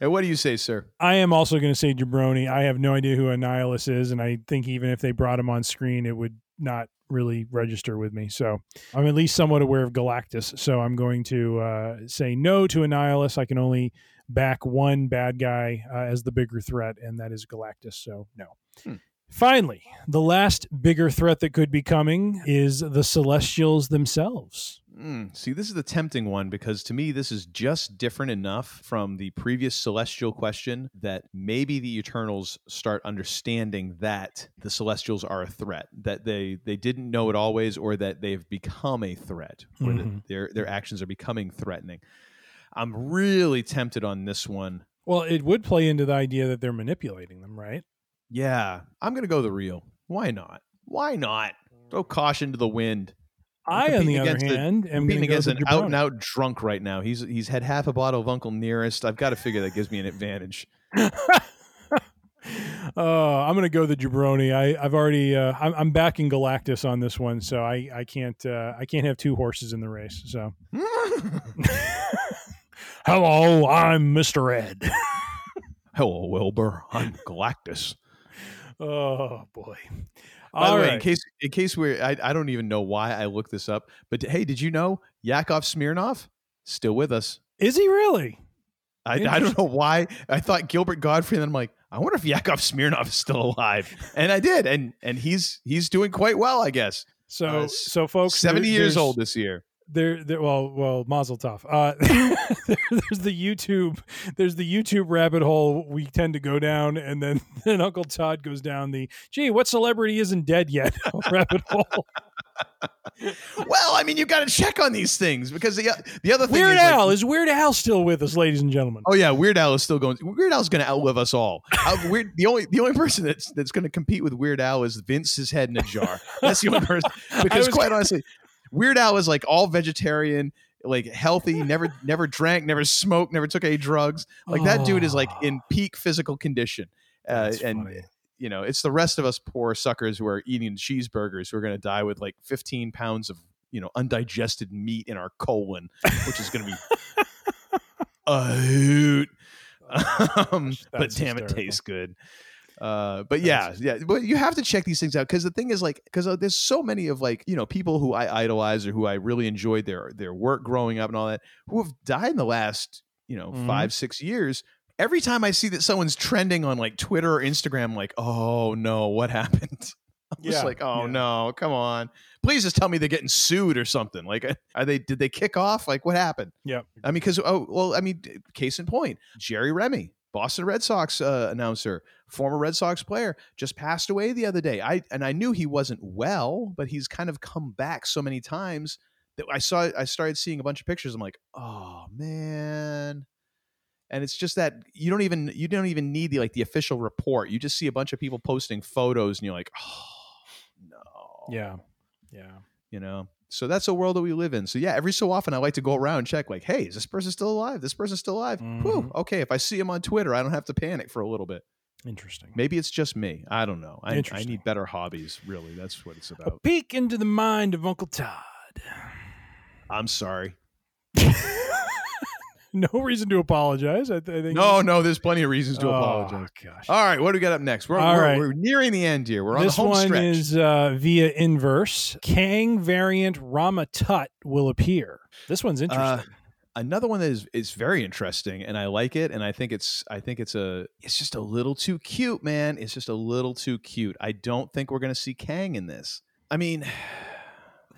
And what do you say, sir? I am also going to say jabroni. I have no idea who Annihilus is, and I think even if they brought him on screen, it would not really register with me. So I'm at least somewhat aware of Galactus, so I'm going to uh, say no to Annihilus. I can only back one bad guy uh, as the bigger threat, and that is Galactus, so no. Hmm. Finally, the last bigger threat that could be coming is the Celestials themselves. Mm, see, this is the tempting one, because to me, this is just different enough from the previous Celestial question that maybe the Eternals start understanding that the Celestials are a threat, that they, they didn't know it always, or that they've become a threat, or mm-hmm. that their, their actions are becoming threatening. I'm really tempted on this one. Well, it would play into the idea that they're manipulating them, right? Yeah, I'm going to go the real. Why not? Why not? Throw caution to the wind. I, on the other hand, the, am being against go an out and out drunk right now. He's he's had half a bottle of Uncle Nearest. I've got to figure that gives me an advantage. uh, I'm going to go the jabroni. I, I've already uh, I'm, I'm backing Galactus on this one, so I I can't uh, I can't have two horses in the race. So hello, I'm Mister Ed. Hello, Wilbur. I'm Galactus. Oh boy! By the way, in case in case we're, I, I don't even know why I looked this up, but hey, did you know Yakov Smirnoff still with us? Is he really? I, I don't know why. I thought Gilbert Godfrey, and I'm like, I wonder if Yakov Smirnoff is still alive. And I did, and and he's he's doing quite well, I guess. So uh, so folks, seventy years old this year. There, there, well, well, Mazel Tov. Uh, there, there's the YouTube, there's the YouTube rabbit hole we tend to go down, and then, then Uncle Todd goes down the, gee, what celebrity isn't dead yet rabbit hole. Well, I mean, you got to check on these things because the the other thing Weird is Al like, is Weird Al still with us, ladies and gentlemen? Oh yeah, Weird Al is still going. Weird Al's going to outlive us all. Uh, Weird, the only the only person that's that's going to compete with Weird Al is Vince's head in a jar. That's the only person. Because was, quite honestly, Weird Al is like all vegetarian, like healthy, never never drank, never smoked, never took any drugs. Like that dude is like in peak physical condition, uh, and. Funny. You know, it's the rest of us poor suckers who are eating cheeseburgers who are going to die with like fifteen pounds of, you know, undigested meat in our colon, which is going to be a hoot. Um, but damn, hysterical. It tastes good. Uh, but yeah, yeah, but you have to check these things out because the thing is like, because there's so many of like, you know, people who I idolize or who I really enjoyed their, their work growing up and all that who have died in the last, you know, mm-hmm. five, six years. Every time I see that someone's trending on like Twitter or Instagram, I'm like, oh no, what happened? I'm yeah, just like, oh yeah. no, come on. Please just tell me they're getting sued or something. Like, are they, did they kick off? Like, what happened? Yeah. I mean, cause, oh, well, I mean, case in point, Jerry Remy, Boston Red Sox uh, announcer, former Red Sox player, just passed away the other day. I, and I knew he wasn't well, but he's kind of come back so many times that I saw, I started seeing a bunch of pictures. I'm like, oh man. And it's just that you don't even you don't even need the like the official report. You just see a bunch of people posting photos, and you're like, oh no, yeah, yeah, you know. So that's the world that we live in. So yeah, every so often I like to go around and check, like, hey, is this person still alive? This person's still alive. Mm-hmm. Whew, okay, if I see him on Twitter, I don't have to panic for a little bit. Interesting. Maybe it's just me. I don't know. I, I need better hobbies. Really, that's what it's about. A peek into the mind of Uncle Todd. I'm sorry. No reason to apologize. I, th- I think. No, no, there's plenty of reasons to oh, apologize. Gosh. All right, what do we got up next? We're, we're, right. we're nearing the end here. We're on this the home stretch. This one is uh, via inverse. Kang variant Rama Tut will appear. This one's interesting. Uh, another one that is is very interesting, and I like it. And I think it's I think it's a it's just a little too cute, man. It's just a little too cute. I don't think we're going to see Kang in this. I mean,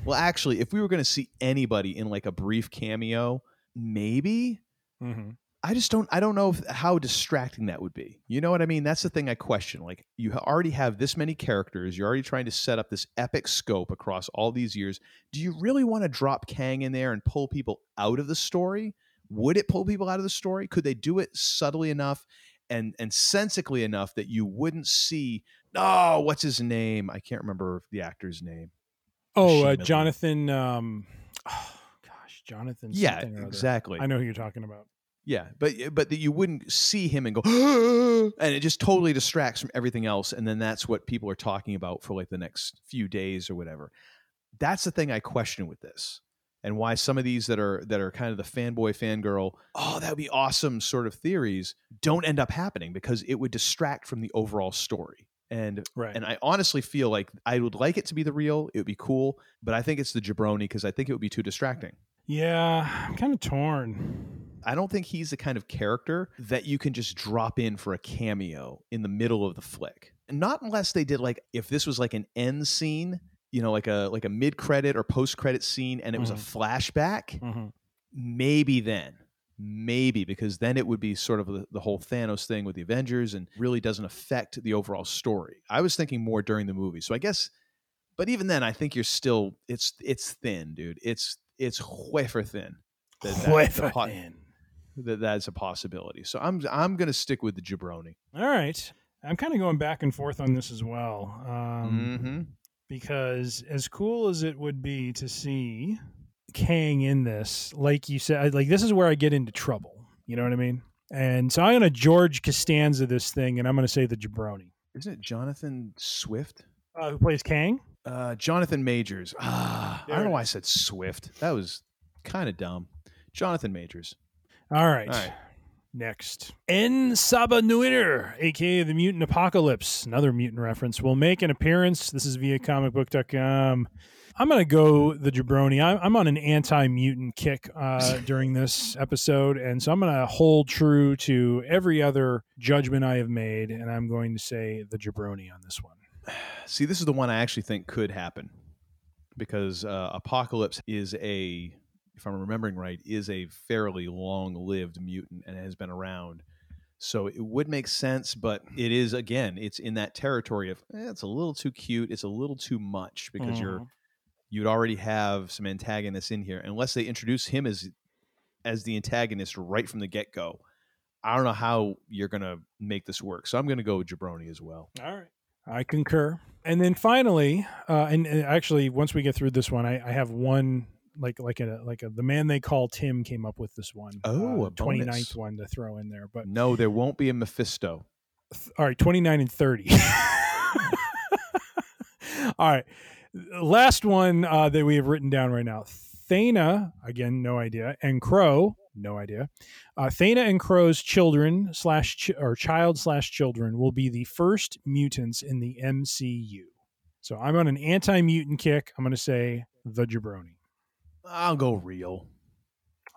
well, actually, if we were going to see anybody in like a brief cameo, maybe. Mm-hmm. I just don't, I don't know if, how distracting that would be. You know what I mean? That's the thing I question. Like, you already have this many characters. You're already trying to set up this epic scope across all these years. Do you really want to drop Kang in there and pull people out of the story? Would it pull people out of the story? Could they do it subtly enough and, and sensically enough that you wouldn't see, oh, what's his name? I can't remember the actor's name. Oh, uh, Jonathan. Um, oh. Jonathan. Yeah, exactly. I know who you're talking about. Yeah, but but that you wouldn't see him and go, and it just totally distracts from everything else. And then that's what people are talking about for like the next few days or whatever. That's the thing I question with this, and why some of these that are that are kind of the fanboy, fangirl, oh, that would be awesome sort of theories don't end up happening because it would distract from the overall story. And right. and I honestly feel like I would like it to be the real. It would be cool, but I think it's the jabroni because I think it would be too distracting. Yeah, I'm kind of torn. I don't think he's the kind of character that you can just drop in for a cameo in the middle of the flick. Not unless they did like, if this was like an end scene, you know, like a like a mid-credit or post-credit scene and it mm-hmm. was a flashback, mm-hmm. maybe then. Maybe, because then it would be sort of the, the whole Thanos thing with the Avengers and really doesn't affect the overall story. I was thinking more during the movie. So I guess, but even then, I think you're still, it's it's thin, dude. It's It's wafer thin. That, that, wafer po- thin. That, that's a possibility. So I'm I'm going to stick with the jabroni. All right. I'm kind of going back and forth on this as well. Um, mm-hmm. Because as cool as it would be to see Kang in this, like you said, like this is where I get into trouble. You know what I mean? And so I'm going to George Costanza this thing, and I'm going to say the jabroni. Isn't it Jonathan Swift? Uh, who plays Kang? Uh, Jonathan Majors. Ah, I don't know why I said Swift. That was kind of dumb. Jonathan Majors. All right. All right. Next. N. Saba Nuiter, a k a the Mutant Apocalypse, another mutant reference, will make an appearance. This is via comic book dot com. I'm going to go the jabroni. I'm on an anti-mutant kick uh, during this episode, and so I'm going to hold true to every other judgment I have made, and I'm going to say the jabroni on this one. See, this is the one I actually think could happen because uh, Apocalypse is a, if I'm remembering right, is a fairly long-lived mutant and has been around. So it would make sense, but it is, again, it's in that territory of, eh, it's a little too cute, it's a little too much because mm-hmm. you're you'd already have some antagonists in here, unless they introduce him as as the antagonist right from the get-go. I don't know how you're going to make this work. So I'm going to go with Jabroni as well. All right. I concur. And then finally, uh, and, and actually, once we get through this one, I, I have one, like like a, like a, the man they call Tim came up with this one. Oh, uh, a bonus. twenty-ninth one to throw in there. But no, there won't be a Mephisto. Th- all right, twenty-nine and thirty. All right. Last one uh, that we have written down right now. Thana, again, no idea, and Crow, no idea. Uh, Thana and Crow's children slash ch- or child slash children will be the first mutants in the M C U. So I'm on an anti-mutant kick. I'm going to say the Jabroni. I'll go real.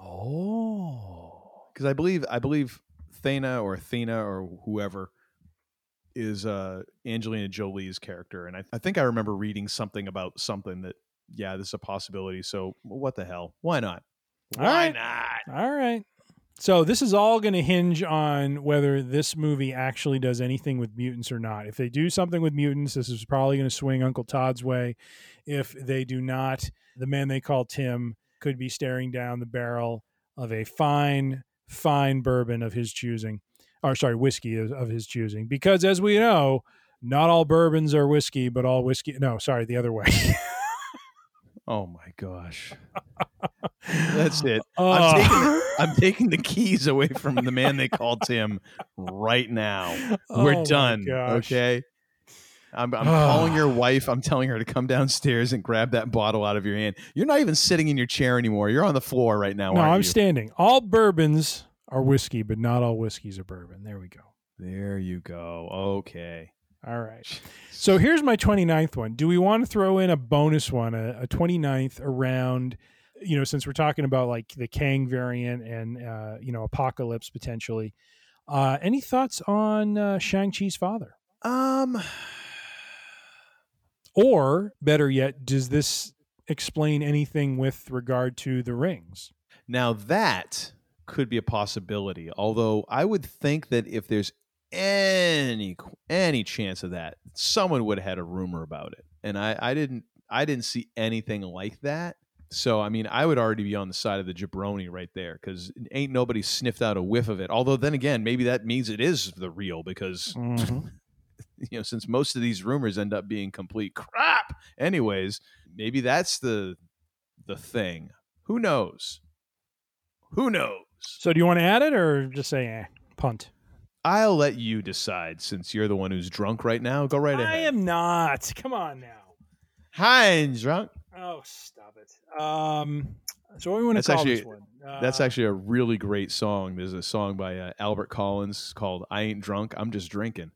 Oh, because I believe I believe Thana or Athena or whoever is uh, Angelina Jolie's character, and I, I think I remember reading something about something that. Yeah, this is a possibility. So what the hell? Why not? Why all right. not? All right. So this is all going to hinge on whether this movie actually does anything with mutants or not. If they do something with mutants, this is probably going to swing Uncle Todd's way. If they do not, the man they call Tim could be staring down the barrel of a fine, fine bourbon of his choosing. Or sorry, whiskey of his choosing. Because as we know, not all bourbons are whiskey, but all whiskey. No, sorry, the other way. Oh my gosh. That's it. Uh, I'm, taking, I'm taking the keys away from the man they call Tim right now. We're oh done. Okay. I'm, I'm calling your wife. I'm telling her to come downstairs and grab that bottle out of your hand. You're not even sitting in your chair anymore. You're on the floor right now. No, aren't I'm you? standing. All bourbons are whiskey, but not all whiskeys are bourbon. There we go. There you go. Okay. All right. So here's my twenty-ninth one. Do we want to throw in a bonus one, a, a twenty-ninth around, you know, since we're talking about like the Kang variant and, uh, you know, Apocalypse potentially. Uh, any thoughts on uh, Shang-Chi's father? Um, Or better yet, does this explain anything with regard to the rings? Now that could be a possibility, although I would think that if there's any any chance of that, someone would have had a rumor about it, and I, I didn't I didn't see anything like that. So I mean, I would already be on the side of the Jabroni right there, because ain't nobody sniffed out a whiff of it. Although then again, maybe that means it is the real, because mm-hmm. you know, since most of these rumors end up being complete crap anyways, maybe that's the the thing. Who knows? Who knows? So do you want to add it or just say eh, punt? I'll let you decide, since you're the one who's drunk right now. Go right ahead. I am not. Come on now. Heinz drunk. Oh, stop it. Um, so what do we want to that's call actually, this one? Uh, that's actually a really great song. There's a song by uh, Albert Collins called I Ain't Drunk, I'm Just Drinking.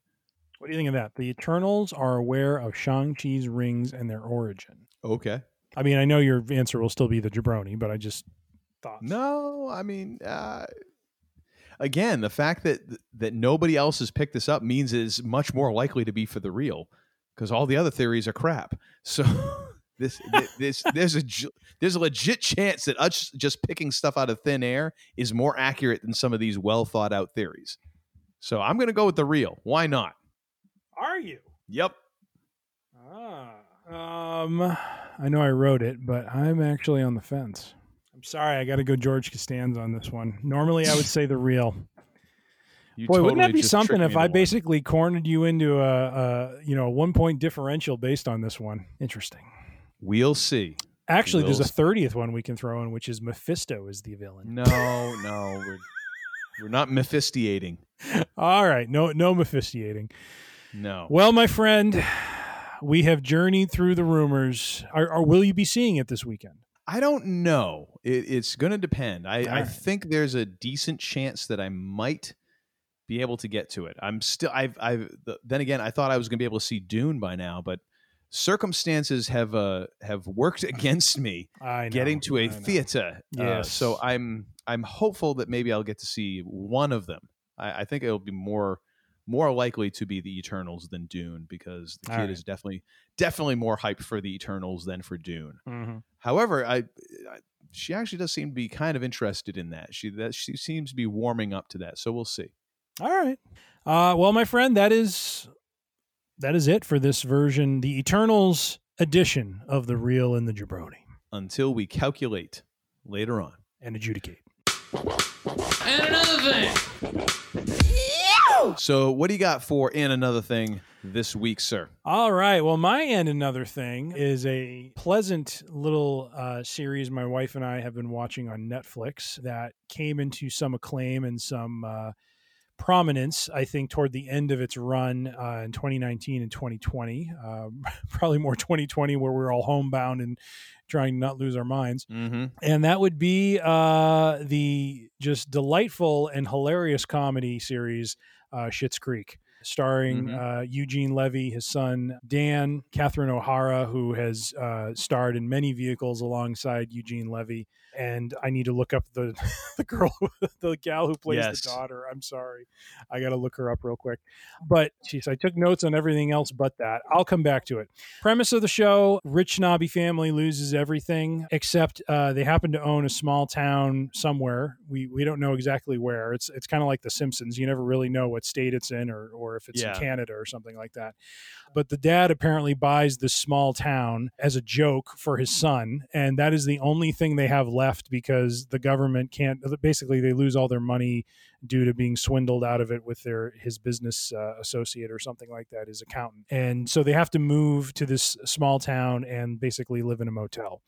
What do you think of that? The Eternals are aware of Shang-Chi's rings and their origin. Okay. I mean, I know your answer will still be the Jabroni, but I just thought. No, I mean... Uh... Again, the fact that that nobody else has picked this up means it is much more likely to be for the real, because all the other theories are crap. So this, this there's a there's a legit chance that us just picking stuff out of thin air is more accurate than some of these well thought out theories. So I'm going to go with the real. Why not? Are you? Yep. Ah, um, I know I wrote it, but I'm actually on the fence. I'm sorry, I got to go George Costanza on this one. Normally, I would say the real. You Boy, totally wouldn't that be something if I one. basically cornered you into a, a you know a one point differential based on this one? Interesting. We'll see. Actually, we'll there's see. a thirtieth one we can throw in, which is Mephisto is the villain. No, no, we're we're not Mephistiating. All right, no, no Mephistiating. No. Well, my friend, we have journeyed through the rumors. Or, or will you be seeing it this weekend? I don't know. It, it's going to depend. I, right. I think there's a decent chance that I might be able to get to it. I'm still. I've. I've. The, then again, I thought I was going to be able to see Dune by now, but circumstances have uh, have worked against me I getting know, to a I theater. Yes. Uh, so I'm. I'm hopeful that maybe I'll get to see one of them. I, I think it'll be more more likely to be the Eternals than Dune, because the All kid right. is definitely definitely more hyped for the Eternals than for Dune. Mm-hmm. However, I, I she actually does seem to be kind of interested in that. She that she seems to be warming up to that. So we'll see. All right. Uh, well, my friend, that is that is it for this version. The Eternals edition of The Real and the Jabroni. Until we calculate later on. And adjudicate. And another thing. Ew! So what do you got for And Another Thing this week, sir? All right. Well, my And Another Thing is a pleasant little uh, series my wife and I have been watching on Netflix that came into some acclaim and some uh, prominence, I think, toward the end of its run uh, in twenty nineteen and twenty twenty. Uh, probably more twenty twenty, where we were all homebound and trying to not lose our minds. Mm-hmm. And that would be uh, the just delightful and hilarious comedy series, uh, Schitt's Creek, starring mm-hmm. uh, Eugene Levy, his son, Dan, Catherine O'Hara, who has uh, starred in many vehicles alongside Eugene Levy. And I need to look up the, the girl, the gal who plays yes. the daughter. I'm sorry. I got to look her up real quick. But geez, I took notes on everything else but that. I'll come back to it. Premise of the show, rich snobby family loses everything, except uh, they happen to own a small town somewhere. We we don't know exactly where. It's it's kind of like The Simpsons. You never really know what state it's in or, or if it's yeah. in Canada or something like that. But the dad apparently buys this small town as a joke for his son. And that is the only thing they have left. Because the government can't, basically they lose all their money due to being swindled out of it with their his business uh, associate or something like that, his accountant. And so they have to move to this small town and basically live in a motel.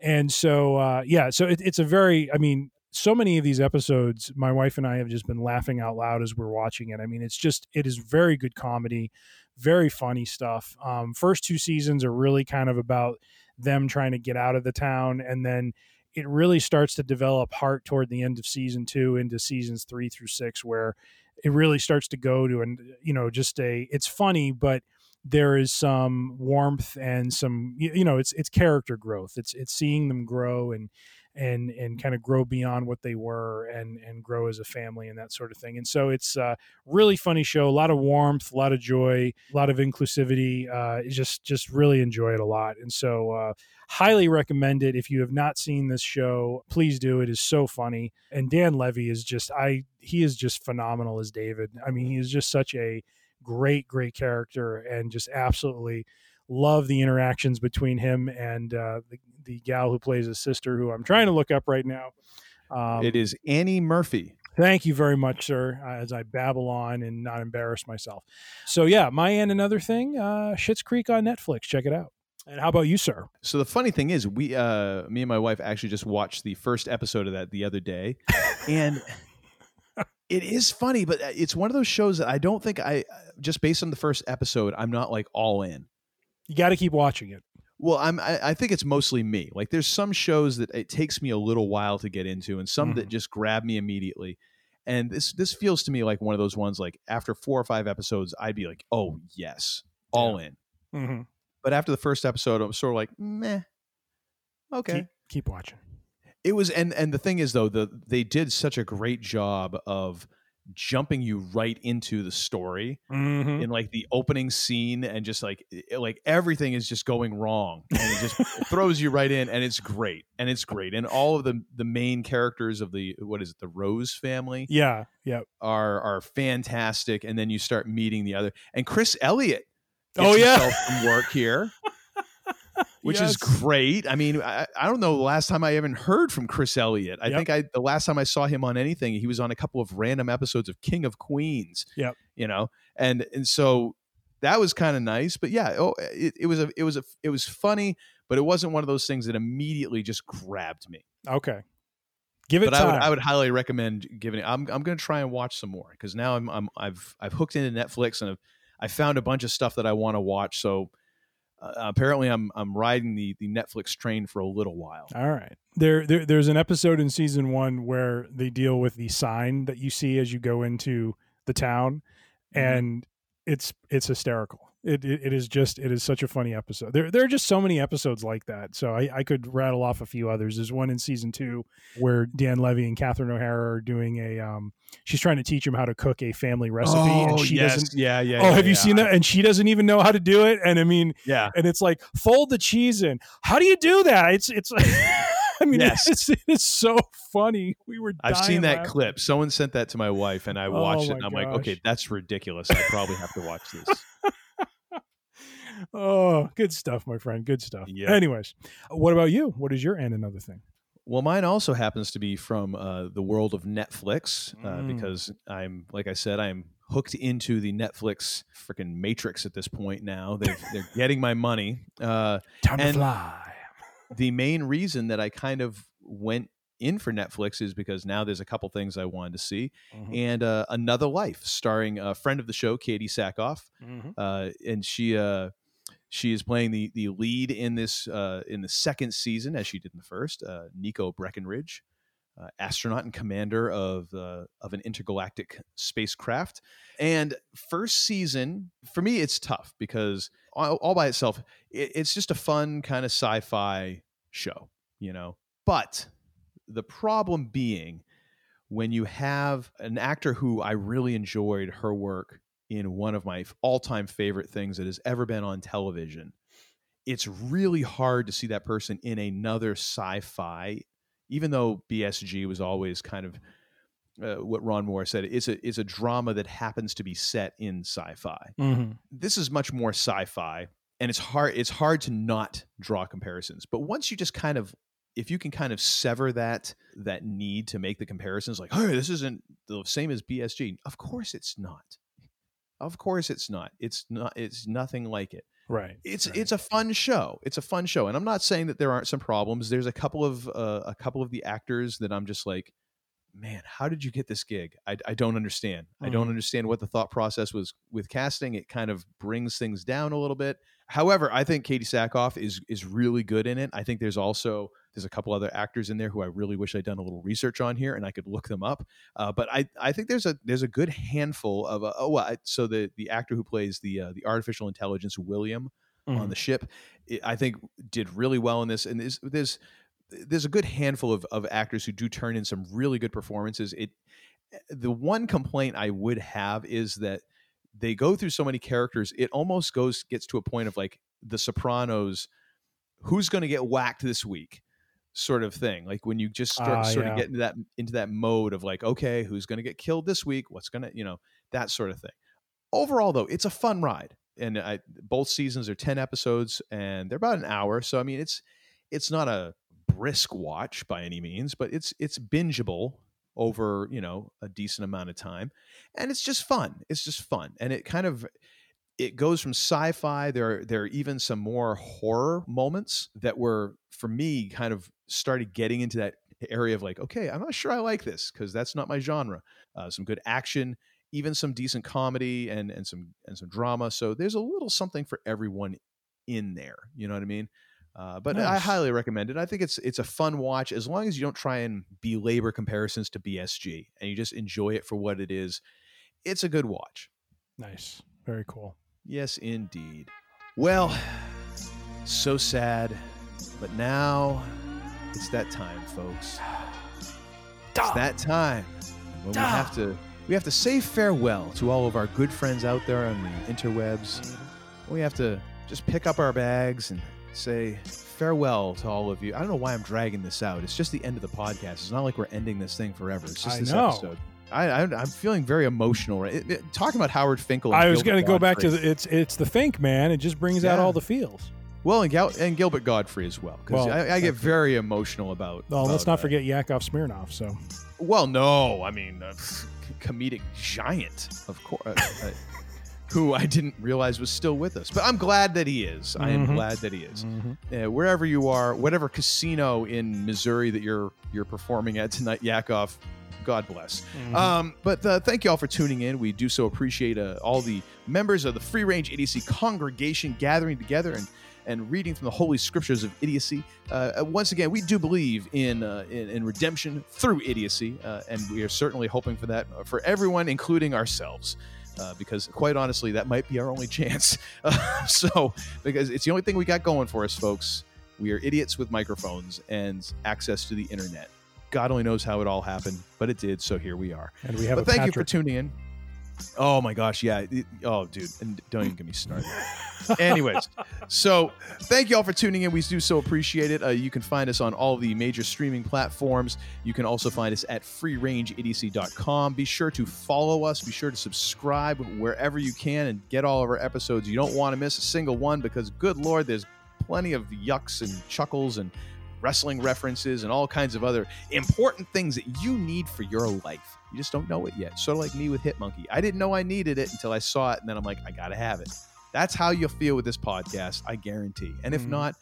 And so, uh, yeah, so it, it's a very, I mean, so many of these episodes, my wife and I have just been laughing out loud as we're watching it. I mean, it's just, it is very good comedy, very funny stuff. Um, first two seasons are really kind of about them trying to get out of the town, and then it really starts to develop heart toward the end of season two into seasons three through six, where it really starts to go to, and, you know, just a, it's funny, but there is some warmth and some, you know, it's, it's character growth. It's, it's seeing them grow and, and, and kind of grow beyond what they were and, and grow as a family and that sort of thing. And so it's a really funny show, a lot of warmth, a lot of joy, a lot of inclusivity. Uh, just, just really enjoy it a lot. And so, uh, highly recommend it. If you have not seen this show, please do. It is so funny. And Dan Levy is just, I, he is just phenomenal as David. I mean, he is just such a great, great character, and just absolutely love the interactions between him and uh, the, the gal who plays his sister, who I'm trying to look up right now. Um, it is Annie Murphy. Thank you very much, sir, as I babble on and not embarrass myself. So yeah, my And Another Thing, uh, Schitt's Creek on Netflix. Check it out. And how about you, sir? So the funny thing is, we, uh, me and my wife actually just watched the first episode of that the other day. And it is funny, but it's one of those shows that I don't think I, just based on the first episode, I'm not like all in. You got to keep watching it. Well, I'm, I, I think it's mostly me. Like there's some shows that it takes me a little while to get into, and some mm-hmm. that just grab me immediately. And this, this feels to me like one of those ones, like after four or five episodes, I'd be like, oh yes, all yeah. in. Mm-hmm. But after the first episode, I was sort of like, meh, okay. Keep, keep watching. It was, and and the thing is, though, the they did such a great job of jumping you right into the story mm-hmm. in like the opening scene, and just like like everything is just going wrong, and it just throws you right in, and it's great, and it's great, and all of the the main characters of the what is it, the Rose family, yeah, yeah, are are fantastic, and then you start meeting the other, and Chris Elliott. Oh yeah, from work here, which yes. is great. I mean, I, I don't know the last time I even heard from Chris Elliott. I yep. think I the last time I saw him on anything, he was on a couple of random episodes of King of Queens. Yep. You know, and and so that was kind of nice. But yeah, oh, it, it was a it was a it was funny, but it wasn't one of those things that immediately just grabbed me. Okay, give it. But time. I would I would highly recommend giving it. I'm I'm going to try and watch some more, because now I'm I'm I've I've hooked into Netflix, and I've. I found a bunch of stuff that I want to watch, so uh, apparently I'm I'm riding the the Netflix train for a little while. All right, there, there there's an episode in season one where they deal with the sign that you see as you go into the town, mm-hmm. and it's it's hysterical. It, it it is just it is such a funny episode. There there are just so many episodes like that. So I, I could rattle off a few others. There's one in season two where Dan Levy and Catherine O'Hara are doing a um she's trying to teach him how to cook a family recipe, oh, and she yes. doesn't yeah yeah oh yeah, have yeah. you seen that? And she doesn't even know how to do it. And I mean yeah and it's like, fold the cheese in. How do you do that? It's it's like I mean, yes. it's, it's so funny. We were dying I've seen that laughing. clip. Someone sent that to my wife, and I watched oh, it, and I'm gosh. like, okay, that's ridiculous. I probably have to watch this. Oh, good stuff, my friend. Good stuff. Yeah. Anyways, what about you? What is your and another thing? Well, mine also happens to be from uh, the world of Netflix uh, mm. because I'm, like I said, I'm hooked into the Netflix freaking matrix at this point now. They've, they're getting my money. Uh, Time to fly. The main reason that I kind of went in for Netflix is because now there's a couple things I wanted to see, mm-hmm. and uh, Another Life, starring a friend of the show, Katie Sackhoff, mm-hmm. uh, and she uh, she is playing the the lead in this uh, in the second season, as she did in the first. Uh, Nico Breckenridge, uh, astronaut and commander of uh, of an intergalactic spacecraft, and first season for me it's tough because all, all by itself it, it's just a fun kind of sci-fi show, you know, but. The problem being when you have an actor who I really enjoyed her work in one of my all-time favorite things that has ever been on television, it's really hard to see that person in another sci-fi, even though B S G was always kind of uh, what Ron Moore said, it's a, it's a drama that happens to be set in sci-fi. Mm-hmm. This is much more sci-fi, and it's hard, it's hard to not draw comparisons. But once you just kind of if you can kind of sever that that need to make the comparisons, like, oh, this isn't the same as B S G. Of course it's not. Of course it's not. It's not. It's nothing like it. Right. It's right. It's a fun show. It's a fun show, and I'm not saying that there aren't some problems. There's a couple of uh, a couple of the actors that I'm just like, man, how did you get this gig? I, I don't understand. Mm-hmm. I don't understand what the thought process was with casting. It kind of brings things down a little bit. However, I think Katie Sackhoff is is really good in it. I think there's also. There's a couple other actors in there who I really wish I'd done a little research on here and I could look them up. Uh, but I, I think there's a there's a good handful of uh, oh I, so the the actor who plays the uh, the artificial intelligence William mm. on the ship, it, I think did really well in this. And there's there's, there's a good handful of, of actors who do turn in some really good performances. It the one complaint I would have is that they go through so many characters. It almost goes gets to a point of like the Sopranos, who's going to get whacked this week. Sort of thing, like when you just start uh, sort yeah. of get into that into that mode of like, okay, who's going to get killed this week? What's going to, you know, that sort of thing. Overall, though, it's a fun ride, and I, both seasons are ten episodes, and they're about an hour. So I mean, it's it's not a brisk watch by any means, but it's it's bingeable over, you know, a decent amount of time, and it's just fun. It's just fun, and it kind of. It goes from sci-fi. There, are, there are even some more horror moments that were, for me, kind of started getting into that area of like, okay, I'm not sure I like this because that's not my genre. Uh, some good action, even some decent comedy, and and some and some drama. So there's a little something for everyone in there. You know what I mean? Uh, but nice. I highly recommend it. I think it's it's a fun watch as long as you don't try and belabor comparisons to B S G and you just enjoy it for what it is. It's a good watch. Nice, very cool. Yes, indeed. Well, so sad, but now it's that time, folks. It's that time when we have to we have to say farewell to all of our good friends out there on the interwebs. We have to just pick up our bags and say farewell to all of you. I don't know why I'm dragging this out. It's just the end of the podcast. It's not like we're ending this thing forever. It's just I this know. episode. I, I, I'm feeling very emotional. Right? It, it, talking about Howard Finkel. I was going to go back to the, it's it's the Fink, man. It just brings yeah. out all the feels. Well, and, Gal- and Gilbert Godfrey as well. Because well, I, I get very emotional about. Well, about, let's not uh, forget Yakov Smirnoff. So. Well, no, I mean, uh, comedic giant, of course, uh, uh, who I didn't realize was still with us. But I'm glad that he is. Mm-hmm. I am glad that he is. Mm-hmm. Uh, wherever you are, whatever casino in Missouri that you're you're performing at tonight, Yakov. God bless. Mm-hmm. Um, but uh, thank you all for tuning in. We do so appreciate uh, all the members of the Free Range Idiocy congregation gathering together and, and reading from the Holy Scriptures of Idiocy. Uh, once again, we do believe in, uh, in, in redemption through idiocy, uh, and we are certainly hoping for that for everyone, including ourselves. Uh, because quite honestly, that might be our only chance. Uh, so, because it's the only thing we got going for us, folks. We are idiots with microphones and access to the internet. God only knows how it all happened, but it did. So here we are. And we have. But a thank Patrick. you for tuning in. Oh my gosh, yeah. Oh, dude, don't even get me started. Anyways, so thank you all for tuning in. We do so appreciate it. Uh, you can find us on all the major streaming platforms. You can also find us at free range E D C dot com. Be sure to follow us. Be sure to subscribe wherever you can and get all of our episodes. You don't want to miss a single one because, good Lord, there's plenty of yucks and chuckles and wrestling references and all kinds of other important things that you need for your life. You just don't know it yet. Sort of like me with Hit Monkey. I didn't know I needed it until I saw it, and then I'm like, I gotta have it. That's how you'll feel with this podcast, I guarantee. And if mm-hmm. not,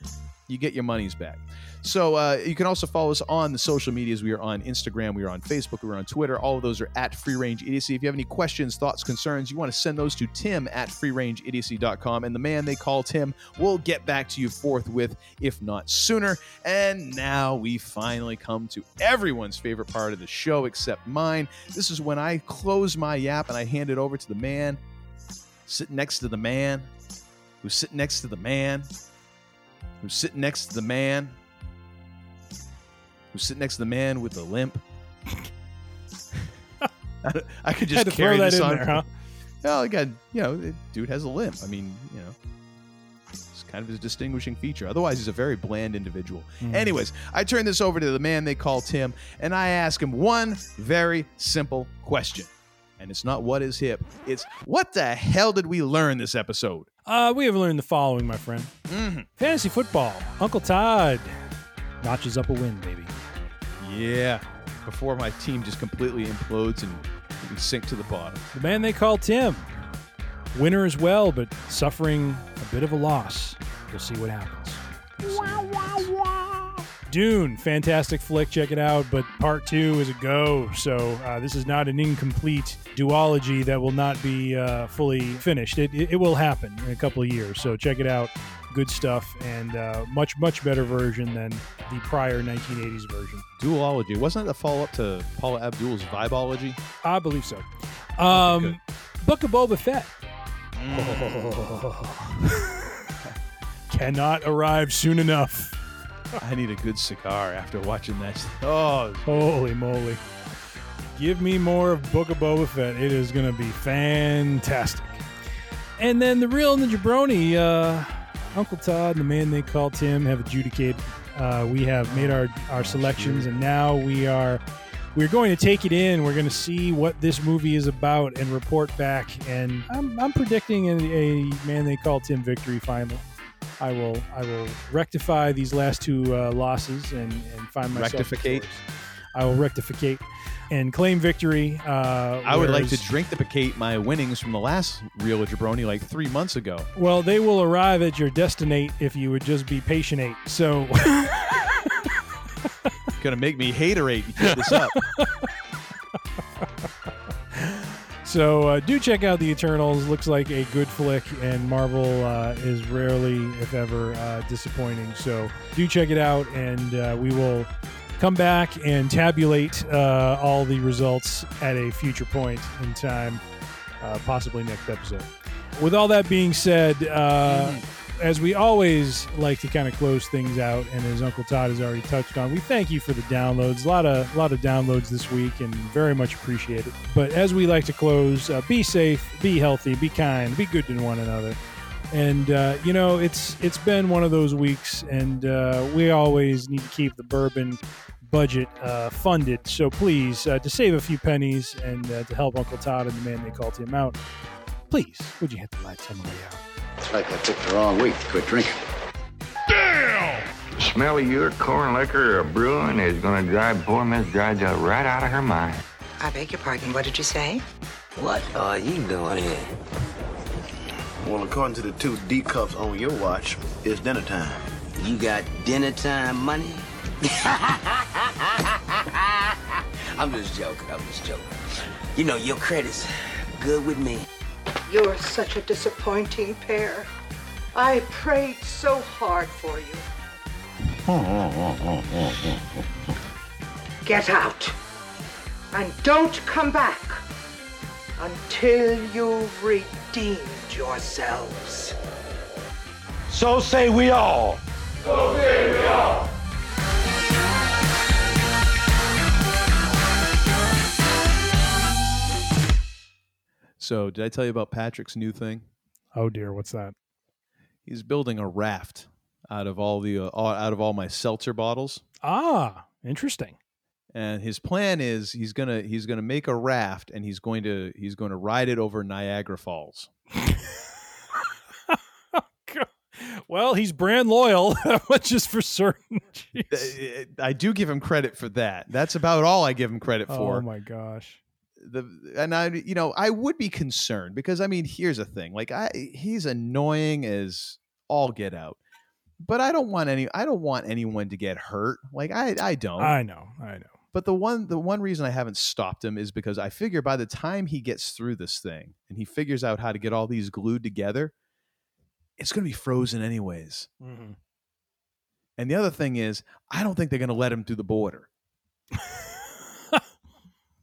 you get your monies back. So uh, you can also follow us on the social medias. We are on Instagram. We are on Facebook. We are on Twitter. All of those are at Free Range Idiocy. If you have any questions, thoughts, concerns, you want to send those to Tim at free range idiocy dot com. And the man they call Tim will get back to you forthwith, if not sooner. And now we finally come to everyone's favorite part of the show except mine. This is when I close my yap and I hand it over to the man sitting next to the man who's sitting next to the man who's sitting next to the man who's sitting next to the man with the limp. I, I could just carry this on. There, huh? Well, again, you know, the dude has a limp. I mean, you know, it's kind of his distinguishing feature. Otherwise, he's a very bland individual. Mm. Anyways, I turn this over to the man they call Tim, and I ask him one very simple question. And it's not what is hip. It's what the hell did we learn this episode? Uh, we have learned the following, my friend. Mm-hmm. Fantasy football. Uncle Todd notches up a win, baby. Yeah. Before my team just completely implodes and we sink to the bottom. The man they call Tim. Winner as well, but suffering a bit of a loss. We'll see what happens. We'll see wow, what happens. Wow, wow. Dune. Fantastic flick. Check it out. But part two is a go. So uh, this is not an incomplete duology that will not be uh, fully finished. It, it, it will happen in a couple of years. So check it out. Good stuff, and uh, much, much better version than the prior nineteen eighties version. Duology. Wasn't that a follow-up to Paula Abdul's Vibology? I believe so. Um, Book of Boba Fett. Mm. Oh. Cannot arrive soon enough. I need a good cigar after watching that. Oh, holy moly. Give me more of Book of Boba Fett. It is going to be fantastic. And then the real Ninja Brony, uh, Uncle Todd and the man they call Tim have adjudicated. Uh, we have made our, our selections, and now we are we're going to take it in. We're going to see what this movie is about and report back. And I'm I'm predicting a, a man they call Tim victory finally. I will I will rectify these last two uh, losses and, and find myself. Rectificate. I will rectificate and claim victory. Uh, I would like to drinktificate my winnings from the last Real Jabroni like three months ago. Well, they will arrive at your destinate if you would just be patientate. So, gonna make me haterate. You cut this up. So uh, do check out The Eternals. Looks like a good flick, and Marvel uh, is rarely, if ever, uh, disappointing. So do check it out, and uh, we will come back and tabulate uh, all the results at a future point in time, uh, possibly next episode. With all that being said, uh, mm-hmm. as we always like to kind of close things out, and as Uncle Todd has already touched on, we thank you for the downloads. A lot of, a lot of downloads this week, and very much appreciate it. But as we like to close, uh, be safe, be healthy, be kind, be good to one another. And, uh, you know, it's it's been one of those weeks, and uh, we always need to keep the bourbon budget uh, funded. So please, uh, to save a few pennies and uh, to help Uncle Todd and the man they call Tim out, please, would you hit the lights on the way out? It's like I took the wrong week to quit drinking. Damn! The smell of your corn liquor or brewing is going to drive poor Miss Jaja right out of her mind. I beg your pardon, what did you say? What are you doing here? Well, according to the two D cups on your watch, it's dinner time. You got dinner time money? I'm just joking. I'm just joking. You know, your credit's good with me. You're such a disappointing pair. I prayed so hard for you. Get out. And don't come back until you've redeemed yourselves. So say we all. So say we all. So did I tell you about Patrick's new thing? Oh dear, what's that? He's building a raft out of all the uh, out of all my seltzer bottles. Ah, interesting. And his plan is he's gonna he's gonna make a raft and he's going to he's going to ride it over Niagara Falls. Well, he's brand loyal, that much is for certain. Jeez. I do give him credit for that. That's about all I give him credit for. Oh my gosh. The and I, you know, I would be concerned because I mean, here's the thing: like, I he's annoying as all get out, but I don't want any. I don't want anyone to get hurt. Like, I, I don't. I know, I know. But the one, the one reason I haven't stopped him is because I figure by the time he gets through this thing and he figures out how to get all these glued together, it's going to be frozen anyways. Mm-hmm. And the other thing is, I don't think they're going to let him through the border.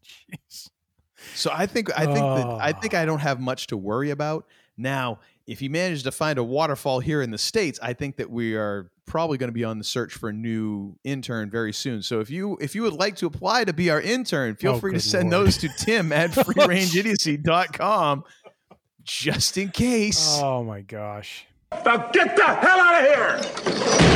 Jeez. So I think I think oh. that, I think I don't have much to worry about. Now, if he manages to find a waterfall here in the States, I think that we are probably going to be on the search for a new intern very soon. So if you if you would like to apply to be our intern, feel oh, free to send Lord. those to Tim at free range idiocy dot com just in case. Oh my gosh. Now get the hell out of here.